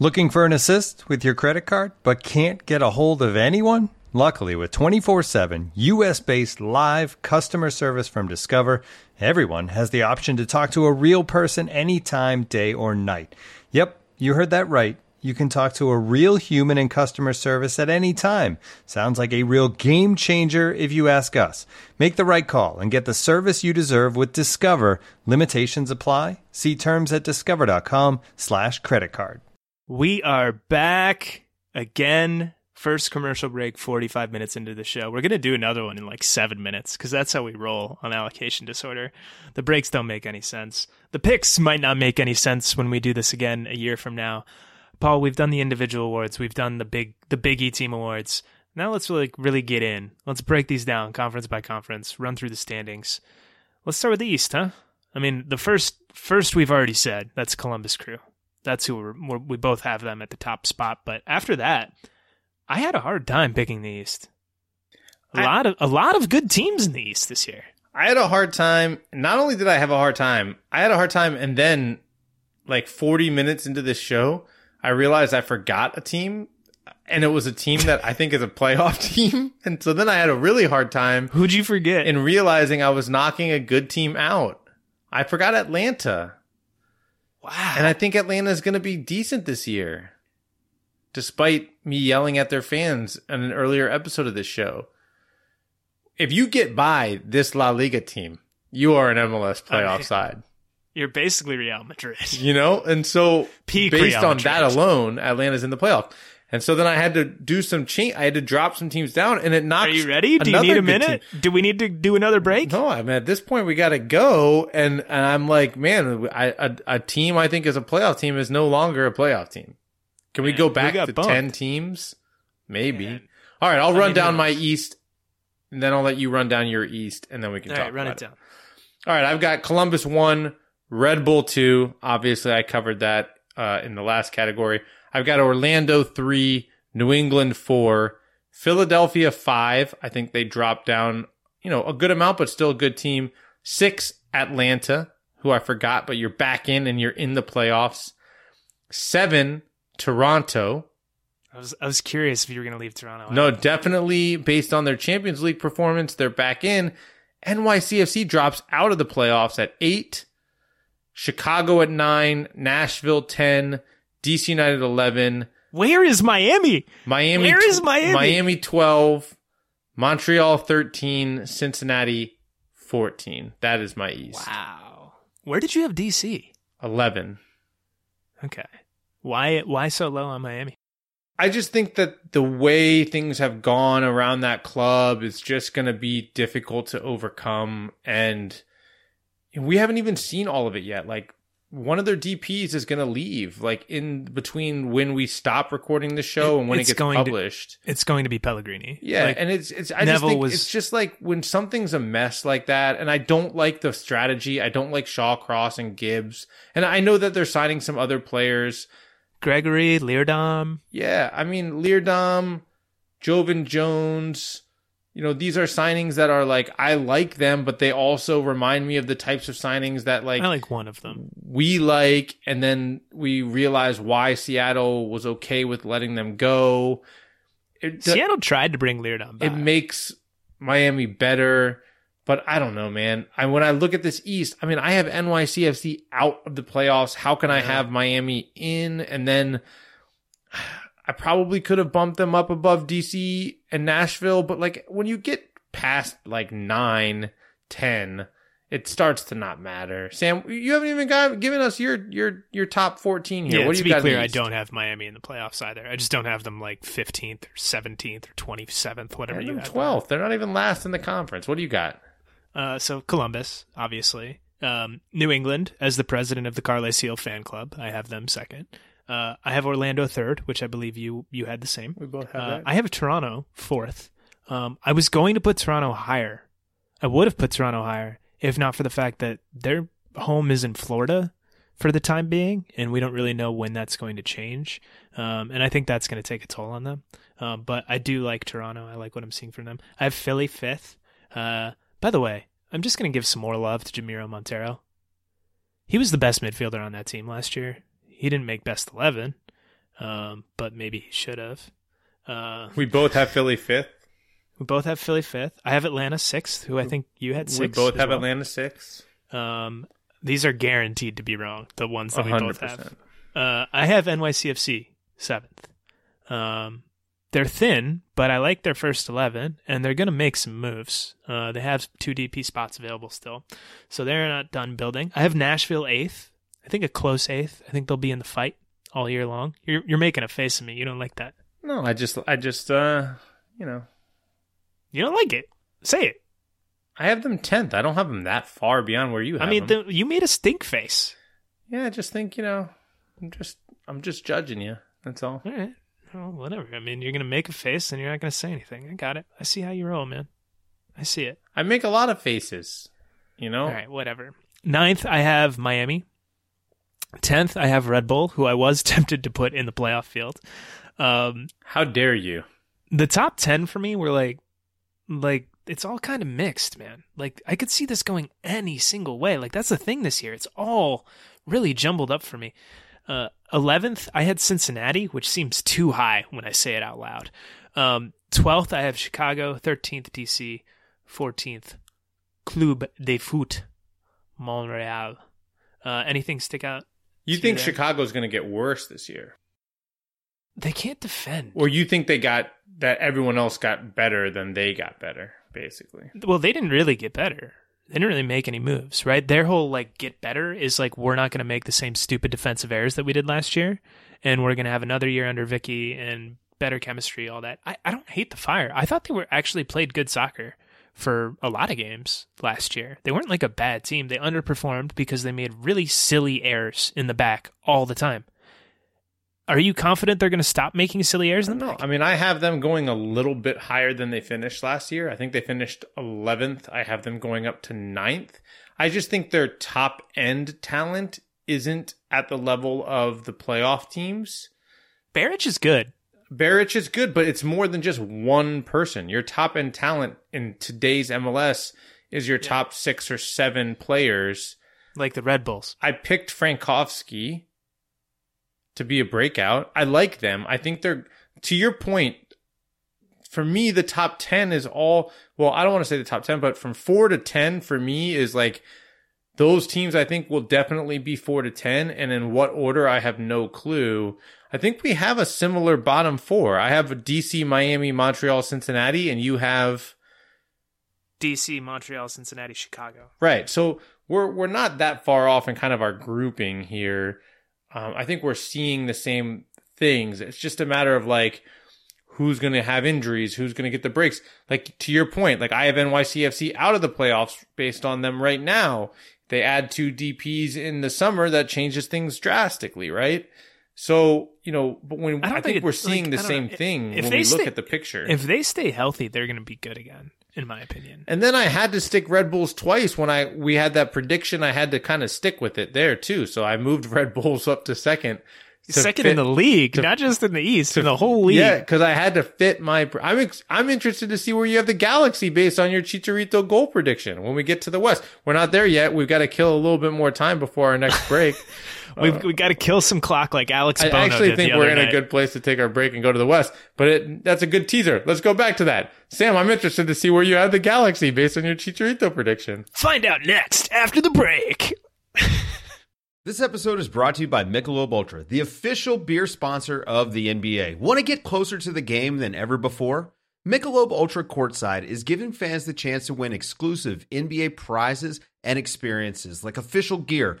Looking for an assist with your credit card but can't get a hold of anyone? Luckily, with 24/7 US-based live customer service from Discover, everyone has the option to talk to a real person anytime, day or night. Yep, you heard that right. You can talk to a real human in customer service at any time. Sounds like a real game changer if you ask us. Make the right call and get the service you deserve with Discover. Limitations apply. See terms at discover.com/creditcard. We are back again. First commercial break, 45 minutes into the show. We're going to do another one in like 7 minutes because that's how we roll on Allocation Disorder. The breaks don't make any sense. The picks might not make any sense when we do this again a year from now. Paul, we've done the individual awards. We've done the Big E team awards. Now let's really get in. Let's break these down conference by conference, run through the standings. Let's start with the East, huh? I mean, the first we've already said, that's Columbus Crew. That's who we both have them at the top spot. But after that, I had a hard time picking the East. A lot of good teams in the East this year. I had a hard time. Not only did I have a hard time, I had a hard time, and then like 40 minutes into this show, I realized I forgot a team, and it was a team that I think is a playoff team. And so then I had a really hard time. Who'd you forget? In realizing I was knocking a good team out. I forgot Atlanta. Wow. And I think Atlanta is going to be decent this year, despite me yelling at their fans in an earlier episode of this show. If you get by this La Liga team, you are an MLS playoff side. You're basically Real Madrid. You know? And so based on that alone, Atlanta's in the playoff. And so then I had to do some change. I had to drop some teams down, and it knocked. Are you ready? Do you need a minute? Team. Do we need to do another break? No, I mean, at this point, we got to go. And I'm like, man, a team I think is a playoff team is no longer a playoff team. Can we go back to 10 teams? Maybe. Man. All right. I'll run down my East, and then I'll let you run down your East, and then we can talk about it. All right. Run it down. All right. I've got Columbus 1. Red Bull 2, obviously I covered that in the last category. I've got Orlando 3, New England 4, Philadelphia 5. I think they dropped down, a good amount, but still a good team. 6, Atlanta, who I forgot, but you're back in and you're in the playoffs. 7, Toronto. I was curious if you were going to leave Toronto. No, definitely based on their Champions League performance, they're back in. NYCFC drops out of the playoffs at 8. Chicago at 9, Nashville 10, DC United 11. Where is Miami? Miami 12, Montreal 13, Cincinnati 14. That is my East. Wow. Where did you have DC? 11. Okay. Why so low on Miami? I just think that the way things have gone around that club is just going to be difficult to overcome, and we haven't even seen all of it yet. Like, one of their DPs is going to leave, like, in between when we stop recording the show and when it gets published. It's going to be Pellegrini. Yeah, like, and it's just like when something's a mess like that, and I don't like the strategy. I don't like Shawcross and Gibbs. And I know that they're signing some other players. Gregory, Leardom. Yeah, I mean, Leardom, Jovan Jones. These are signings that are like, I like them, but they also remind me of the types of signings that like... I like one of them. We like, and then we realize why Seattle was okay with letting them go. Seattle tried to bring Leardom back. It makes Miami better, but I don't know, man. When I look at this East, I mean, I have NYCFC out of the playoffs. How can I have Miami in? And then... I probably could have bumped them up above DC and Nashville, but like when you get past like 9, 10, it starts to not matter. Sam, you haven't even given us your top 14 here. Yeah, what do you got? To be clear, I don't have Miami in the playoffs either. I just don't have them like 15th or 17th or 27th, whatever you have. 12th. They're not even last in the conference. What do you got? So Columbus, obviously. New England, as the president of the Carles Seal fan club, I have them second. I have Orlando third, which I believe you had the same. We both have that. I have Toronto fourth. I was going to put Toronto higher. I would have put Toronto higher if not for the fact that their home is in Florida for the time being, and we don't really know when that's going to change. And I think that's going to take a toll on them. But I do like Toronto. I like what I'm seeing from them. I have Philly fifth. By the way, I'm just going to give some more love to Jamiro Montero. He was the best midfielder on that team last year. He didn't make best 11, but maybe he should have. We both have Philly fifth. We both have Philly fifth. I have Atlanta 6th, who I think you had 6th. We both have Atlanta 6th. These are guaranteed to be wrong, the ones that 100%. We both have. I have NYCFC 7th. They're thin, but I like their first 11, and they're going to make some moves. They have 2 DP spots available still, so they're not done building. I have Nashville 8th. I think a close 8th. I think they'll be in the fight all year long. You're making a face at me. You don't like that. No, I just you know. You don't like it. Say it. I have them 10th. I don't have them that far beyond where you have them. I mean, them. You made a stink face. Yeah, I just think, you know, I'm just judging you. That's all. All right. Well, whatever. I mean, you're going to make a face and you're not going to say anything. I got it. I see how you roll, man. I see it. I make a lot of faces, you know? All right, whatever. 9th, I have Miami. 10th, I have Red Bull, who I was tempted to put in the playoff field. How dare you? The top 10 for me were like it's all kind of mixed, man. Like I could see this going any single way. Like that's the thing this year. It's all really jumbled up for me. 11th, I had Cincinnati, which seems too high when I say it out loud. 12th, I have Chicago. 13th, DC. 14th, Club de Foot, Montreal. Anything stick out? You think Chicago's going to get worse this year? They can't defend. Or you think everyone else got better than they got better, basically. Well, they didn't really get better. They didn't really make any moves, right? Their whole get better is we're not going to make the same stupid defensive errors that we did last year, and we're going to have another year under Vicky and better chemistry, all that. I don't hate the Fire. I thought they were actually played good soccer for a lot of games last year. They weren't a bad team. They underperformed because they made really silly errors in the back all the time. Are you confident they're going to stop making silly errors? No, I mean, I have them going a little bit higher than they finished last year. I think they finished 11th. I have them going up to 9th. I just think their top end talent isn't at the level of the playoff teams. Barrich is good. But it's more than just one person. Your top end talent in today's MLS is your top 6 or 7 players. Like the Red Bulls. I picked Frankowski to be a breakout. I like them. I think they're, to your point, for me, the top 10 is all, well, I don't want to say the top 10, but from 4 to 10 for me is those teams I think will definitely be 4 to 10. And in what order, I have no clue. I think we have a similar bottom 4. I have DC, Miami, Montreal, Cincinnati, and you have DC, Montreal, Cincinnati, Chicago. Right. So we're not that far off in kind of our grouping here. I think we're seeing the same things. It's just a matter of who's going to have injuries, who's going to get the breaks. To your point, I have NYCFC out of the playoffs based on them right now. They add 2 DPs in the summer. That changes things drastically, right? So, you know, but when I think we're seeing the same thing when we look at the picture. If they stay healthy, they're going to be good again, in my opinion. And then I had to stick Red Bulls twice when we had that prediction. I had to kind of stick with it there too. So I moved Red Bulls up to second. Second in the league, not just in the East, in the whole league. Yeah, because I had to fit my. I'm interested to see where you have the Galaxy based on your Chicharito goal prediction when we get to the West. We're not there yet. We've got to kill a little bit more time before our next break. We got to kill some clock like Alex Bono did the other night. I actually think we're in a good place to take our break and go to the West, but that's a good teaser. Let's go back to that. Sam, I'm interested to see where you have the Galaxy based on your Chicharito prediction. Find out next after the break. This episode is brought to you by Michelob Ultra, the official beer sponsor of the NBA. Want to get closer to the game than ever before? Michelob Ultra Courtside is giving fans the chance to win exclusive NBA prizes and experiences like official gear,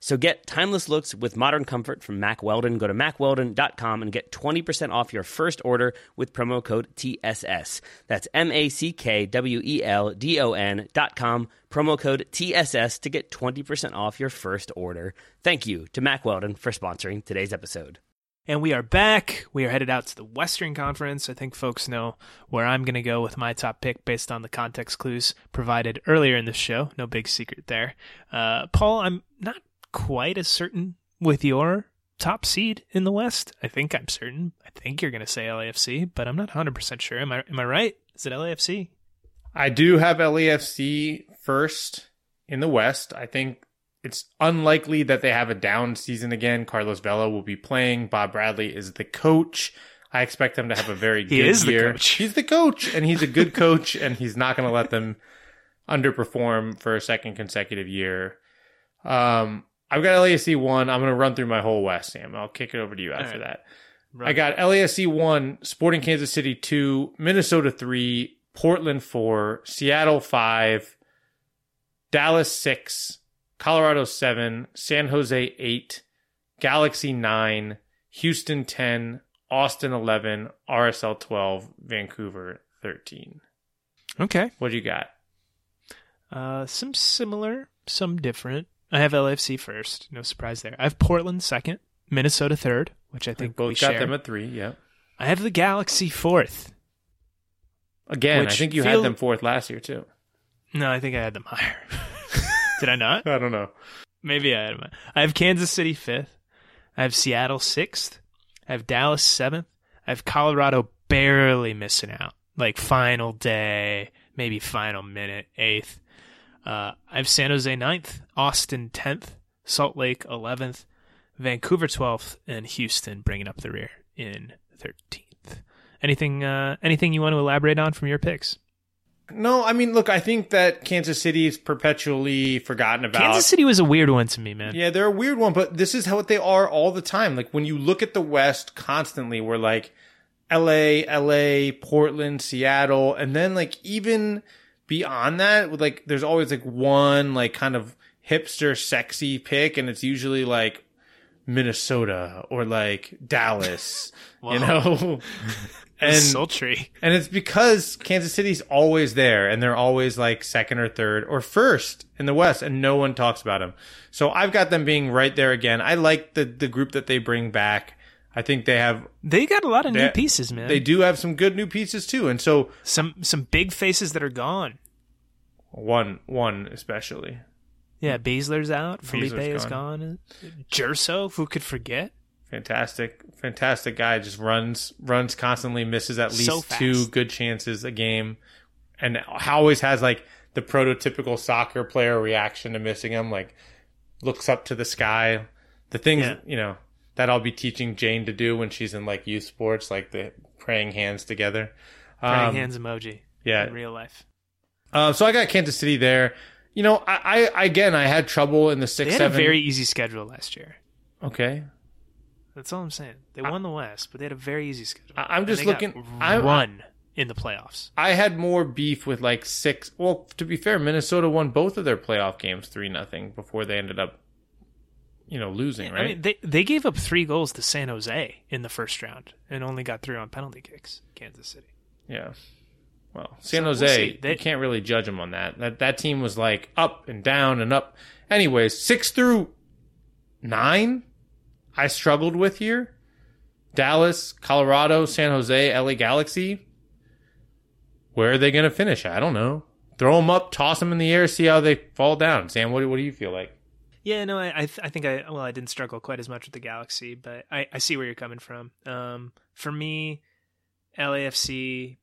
So get timeless looks with modern comfort from Mack Weldon. Go to MackWeldon.com and get 20% off your first order with promo code TSS. That's MackWeldon.com, promo code TSS to get 20% off your first order. Thank you to Mack Weldon for sponsoring today's episode. And we are back. We are headed out to the Western Conference. I think folks know where I'm going to go with my top pick based on the context clues provided earlier in the show. No big secret there. Paul, I'm not quite as certain with your top seed in the West. I think I'm certain. I think you're going to say LAFC, but I'm not 100% sure. Am I right? Is it LAFC? I do have LAFC first in the West. I think it's unlikely that they have a down season again. Carlos Vela will be playing. Bob Bradley is the coach. I expect them to have a very good year. He is the coach. He's the coach, and he's a good coach, and he's not going to let them underperform for a second consecutive year. I've got LAFC 1. I'm going to run through my whole West, Sam. I'll kick it over to you after that. Right. I got LAFC 1, Sporting Kansas City 2, Minnesota 3, Portland 4, Seattle 5, Dallas 6, Colorado 7, San Jose 8, Galaxy 9, Houston 10, Austin 11, RSL 12, Vancouver 13. Okay. What do you got? Some similar, some different. I have LAFC first. No surprise there. I have Portland second, Minnesota third, which I think we both got them at 3, yeah. I have the Galaxy fourth. Again, I think you had them fourth last year, too. No, I think I had them higher. Did I not? I don't know. Maybe I had them higher. I have Kansas City fifth. I have Seattle sixth. I have Dallas seventh. I have Colorado barely missing out. Like final day, maybe final minute, eighth. I have San Jose 9th, Austin 10th, Salt Lake 11th, Vancouver 12th, and Houston bringing up the rear in 13th. Anything you want to elaborate on from your picks? No, I mean, look, I think that Kansas City is perpetually forgotten about. Kansas City was a weird one to me, man. Yeah, they're a weird one, but this is how they are all the time. Like, when you look at the West constantly, we're like LA, Portland, Seattle, and then, like, even beyond that, like, there's always like one like kind of hipster sexy pick, and it's usually like Minnesota or like Dallas, you know, and sultry. And it's because Kansas City's always there, and they're always like second or third or first in the West, and no one talks about them. So I've got them being right there again. I like the group that they bring back. I think they got a lot of new pieces, man. They do have some good new pieces too, and so some big faces that are gone. One especially. Yeah, Beasler's out. Felipe is gone. Gerso, who could forget? Fantastic guy. Just runs constantly. Misses at least 2 good chances a game, and always has like the prototypical soccer player reaction to missing him. Like looks up to the sky. The things you know. That I'll be teaching Jane to do when she's in like youth sports, like the praying hands together. Praying hands emoji. Yeah. In real life. So I got Kansas City there. You know, I had trouble in the 6-7. They had a very easy schedule last year. Okay. That's all I'm saying. They won the West, but they had a very easy schedule. I'm just looking. Run in the playoffs. I had more beef with like six. Well, to be fair, Minnesota won both of their playoff games 3-0 before they ended up, you know, losing. Yeah, right? I mean, they gave up 3 goals to San Jose in the first round and only got 3 on penalty kicks. Kansas City. Yeah. Well, San Jose, we'll you can't really judge them on that. That team was like up and down and up. Anyways, 6 through 9. I struggled with here. Dallas, Colorado, San Jose, LA Galaxy. Where are they going to finish? I don't know. Throw them up, toss them in the air, see how they fall down. Sam, what do you feel like? Yeah, no, I didn't struggle quite as much with the Galaxy, but I see where you're coming from. For me, LAFC,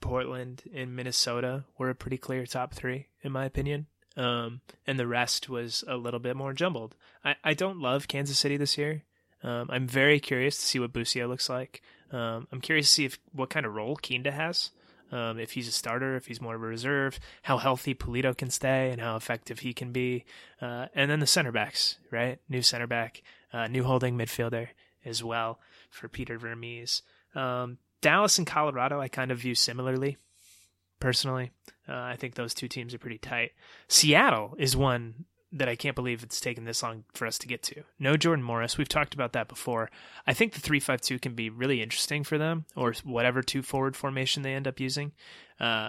Portland, and Minnesota were a pretty clear top 3, in my opinion. And the rest was a little bit more jumbled. I don't love Kansas City this year. I'm very curious to see what Busio looks like. I'm curious to see what kind of role Kinda has, if he's a starter, if he's more of a reserve, how healthy Pulido can stay and how effective he can be. And then the center backs, right? New center back, new holding midfielder as well for Peter Vermees. Dallas and Colorado I kind of view similarly. Personally, I think those 2 teams are pretty tight. Seattle is one that I can't believe it's taken this long for us to get to. No Jordan Morris. We've talked about that before. I think the 3-5-2 can be really interesting for them, or whatever 2-forward formation they end up using.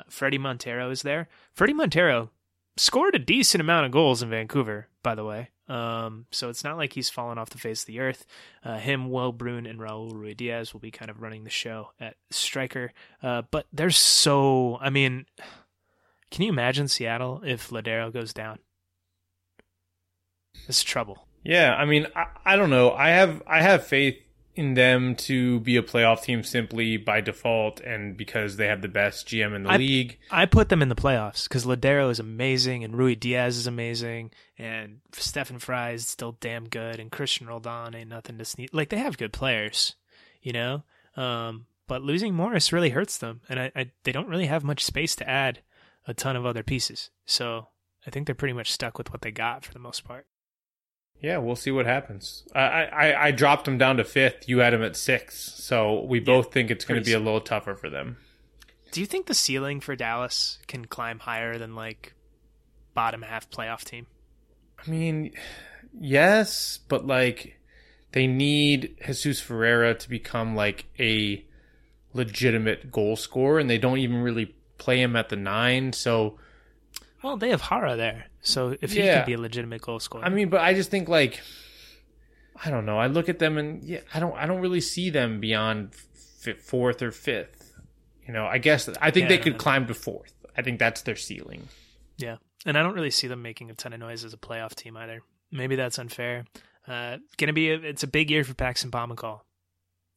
Freddie Montero is there. Freddie Montero scored a decent amount of goals in Vancouver, by the way. So it's not like he's fallen off the face of the earth. Him, Will Bruin, and Raul Ruiz Diaz will be kind of running the show at striker. But there's can you imagine Seattle if Ladero goes down? It's trouble. Yeah, I mean, I don't know. I have faith in them to be a playoff team simply by default and because they have the best GM in the league. I put them in the playoffs because Ladero is amazing and Rui Diaz is amazing and Stefan Fry is still damn good and Christian Roldan ain't nothing to sneeze. Like, they have good players, you know? But losing Morris really hurts them, and they don't really have much space to add a ton of other pieces. So I think they're pretty much stuck with what they got for the most part. Yeah, we'll see what happens. I dropped him down to 5th. You had him at 6th. So we both think it's going to be a little tougher for them. Do you think the ceiling for Dallas can climb higher than like bottom half playoff team? I mean, yes, but like they need Jesus Ferreira to become like a legitimate goal scorer, and they don't even really play him at the 9. So, well, they have Hara there. So if he could be a legitimate goal scorer. I mean, but I just think like, I don't know. I look at them and I don't really see them beyond 4th or 5th. You know, I guess I think they could climb to 4th. I think that's their ceiling. Yeah. And I don't really see them making a ton of noise as a playoff team either. Maybe that's unfair. It's a big year for Paxton Pomacall.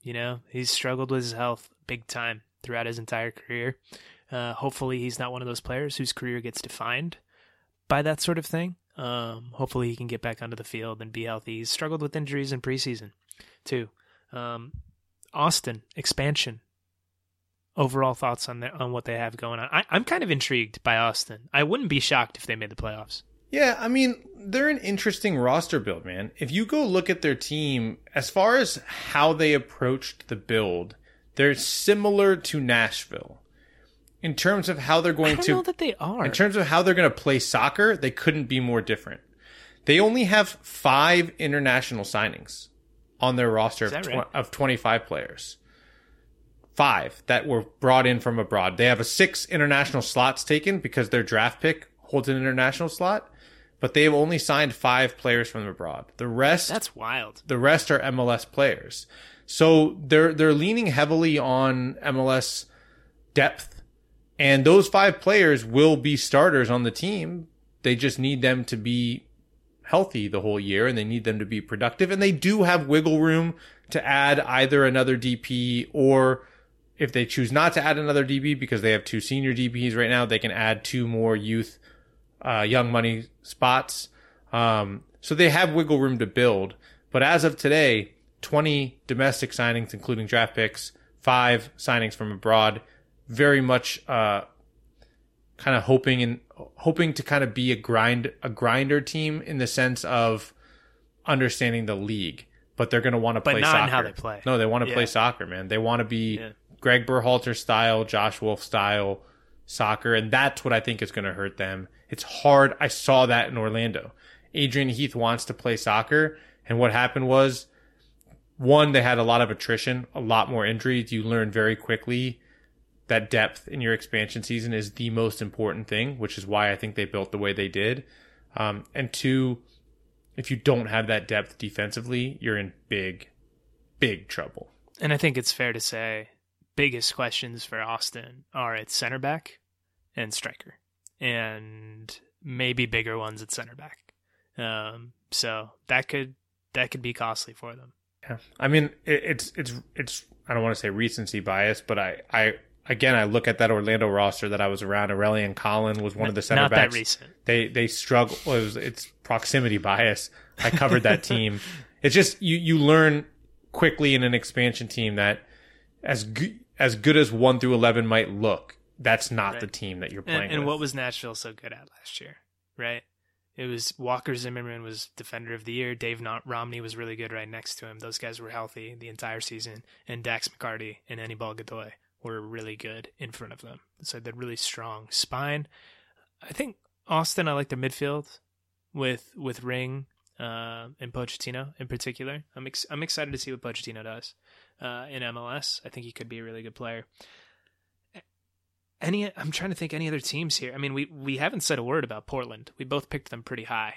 You know, he's struggled with his health big time throughout his entire career. Hopefully he's not one of those players whose career gets defined by that sort of thing. Hopefully he can get back onto the field and be healthy. He's struggled with injuries in preseason too. Austin expansion. Overall thoughts on what they have going on. I'm kind of intrigued by Austin. I wouldn't be shocked if they made the playoffs. Yeah, I mean, they're an interesting roster build, man. If you go look at their team, as far as how they approached the build, they're similar to Nashville. In terms of how they're going to, I don't know that they are. In terms of how they're going to play soccer, they couldn't be more different. They only have 5 international signings on their roster of 25 players. 5 that were brought in from abroad. They have a 6 international slots taken because their draft pick holds an international slot, but they have only signed 5 players from abroad. The rest, that's wild. The rest are MLS players. So they're leaning heavily on MLS depth. And those 5 players will be starters on the team. They just need them to be healthy the whole year, and they need them to be productive. And they do have wiggle room to add either another DP, or if they choose not to add another DP because they have 2 senior DPs right now, they can add 2 more youth, young money spots. So they have wiggle room to build. But as of today, 20 domestic signings, including draft picks, 5 signings from abroad. Very much kind of hoping to kind of be a grinder team in the sense of understanding the league, but they're going to want to play soccer. But not how they play. No, they want to play soccer, man. They want to be Greg Berhalter style, Josh Wolf style soccer, and that's what I think is going to hurt them. It's hard. I saw that in Orlando. Adrian Heath wants to play soccer, and what happened was, one, they had a lot of attrition, a lot more injuries. You learn very quickly that depth in your expansion season is the most important thing, which is why I think they built the way they did. And two, if you don't have that depth defensively, you're in big, big trouble. And I think it's fair to say biggest questions for Austin are at center back and striker, and maybe bigger ones at center back. So that could be costly for them. Yeah. I mean, it's I don't want to say recency bias, but I look at that Orlando roster that I was around. Aurelian Collin was one of the center backs. Not that recent. They struggle. It's proximity bias. I covered that team. It's just you learn quickly in an expansion team that as good as 1 through 11 might look, that's not the team that you're playing. And what was Nashville so good at last year? Right. It was Walker Zimmerman was Defender of the Year. Dave Romney was really good right next to him. Those guys were healthy the entire season. And Dax McCarty and Anibal Godoy were really good in front of them. So they're really strong spine. I think Austin, I like their midfield with Ring and Pochettino in particular. I'm excited to see what Pochettino does in MLS. I think he could be a really good player. I'm trying to think any other teams here. I mean, we haven't said a word about Portland. We both picked them pretty high.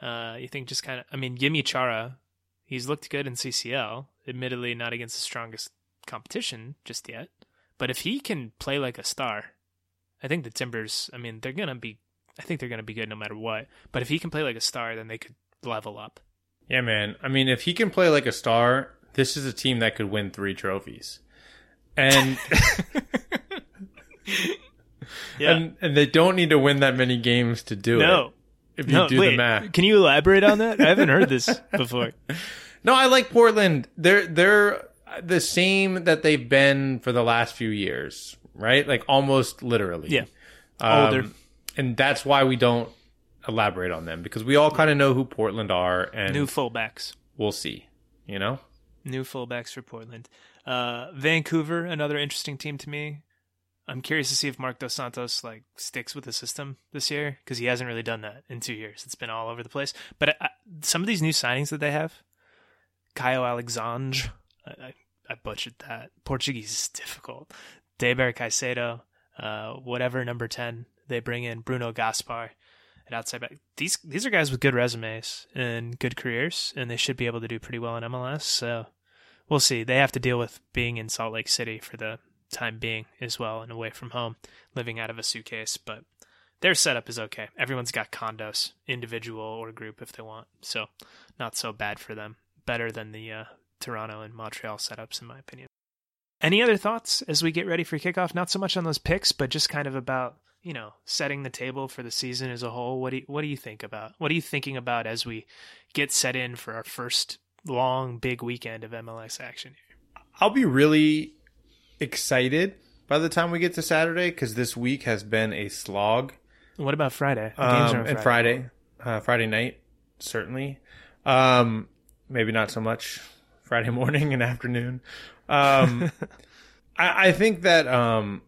You think just kind of, I mean, Yimi Chara, he's looked good in CCL, admittedly not against the strongest competition just yet. But if he can play like a star, I think the Timbers, I mean, they're going to be good no matter what. But if he can play like a star, then they could level up. Yeah, man. I mean, if he can play like a star, this is a team that could win 3 trophies. And... Yeah. And they don't need to win that many games to do it. If you the math. Can you elaborate on that? I haven't heard this before. No, I like Portland. They're the same that they've been for the last few years, right? Like almost literally. Yeah. Older. And that's why we don't elaborate on them, because we all kind of know who Portland are, and new fullbacks. We'll see, you know? New fullbacks for Portland. Vancouver, another interesting team to me. I'm curious to see if Mark Dos Santos sticks with the system this year, because he hasn't really done that in 2 years. It's been all over the place. But some of these new signings that they have, Caio Alexandre, I butchered that. Portuguese is difficult. Deber Caicedo, whatever number 10 they bring in, Bruno Gaspar, and outside back. These are guys with good resumes and good careers, and they should be able to do pretty well in MLS. So we'll see. They have to deal with being in Salt Lake City for the time being as well, and away from home, living out of a suitcase, but their setup is okay. Everyone's got condos, individual or group if they want, so not so bad for them. Better than the Toronto and Montreal setups, in my opinion. Any other thoughts as we get ready for kickoff? Not so much on those picks, but just kind of about, you know, setting the table for the season as a whole. What do you think about? What are you thinking about as we get set in for our first long, big weekend of MLS action here? I'll be really excited by the time we get to Saturday, because this week has been a slog. What about Friday? Games are on Friday night, certainly. Maybe not so much Friday morning and afternoon. I think that I'm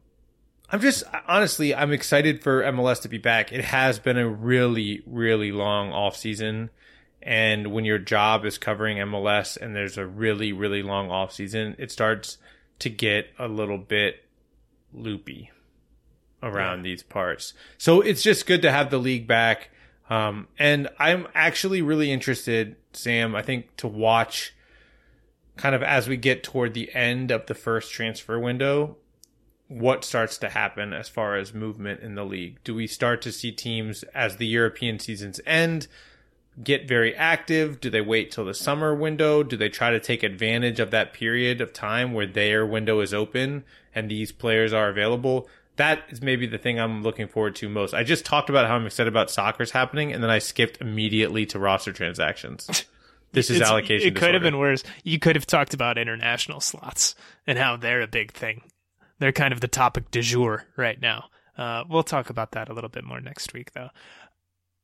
just honestly, I'm excited for MLS to be back. It has been a really, really long off season. And when your job is covering MLS and there's a really, really long off season, it starts to get a little bit loopy around these parts. So it's just good to have the league back. And I'm actually really interested, Sam, I think, to watch kind of as we get toward the end of the first transfer window, what starts to happen as far as movement in the league. Do we start to see teams, as the European seasons end, get very active? Do they wait till the summer window? Do they try to take advantage of that period of time where their window is open and these players are available? That is maybe the thing I'm looking forward to most. I just talked about how I'm excited about soccer's happening, and then I skipped immediately to roster transactions. This is allocation disorder. It could have been worse. You could have talked about international slots and how they're a big thing. They're kind of the topic du jour right now. We'll talk about that a little bit more next week, though.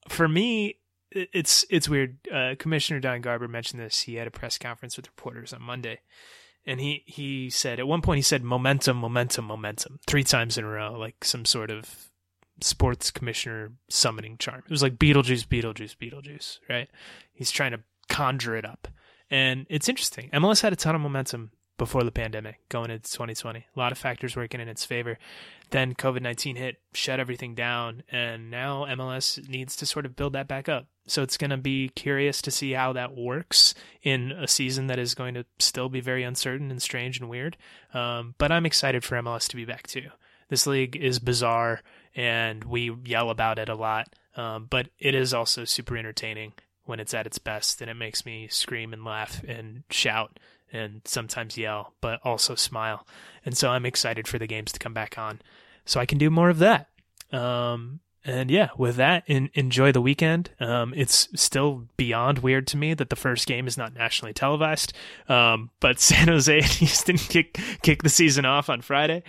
For me, it's weird. Commissioner Don Garber mentioned this. He had a press conference with reporters on Monday, and he said, at one point he said, "Momentum, momentum, momentum," 3 times in a row, like some sort of sports commissioner summoning charm. It was like Beetlejuice, Beetlejuice, Beetlejuice, right? He's trying to conjure it up. And it's interesting. MLS had a ton of momentum before the pandemic, going into 2020. A lot of factors working in its favor. Then COVID-19 hit, shut everything down, and now MLS needs to sort of build that back up. So it's going to be curious to see how that works in a season that is going to still be very uncertain and strange and weird. But I'm excited for MLS to be back too. This league is bizarre, and we yell about it a lot, but it is also super entertaining when it's at its best, and it makes me scream and laugh and shout and sometimes yell, but also smile. And so I'm excited for the games to come back on so I can do more of that. And yeah, with that, enjoy the weekend. It's still beyond weird to me that the first game is not nationally televised, but San Jose and Houston kick the season off on Friday,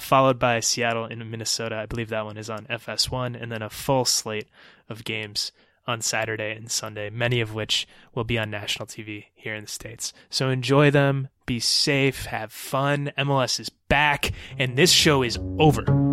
followed by Seattle and Minnesota. I believe that one is on FS1, and then a full slate of games on Saturday and Sunday, many of which will be on national TV here in the States. So enjoy them, be safe, have fun. MLS is back, and this show is over.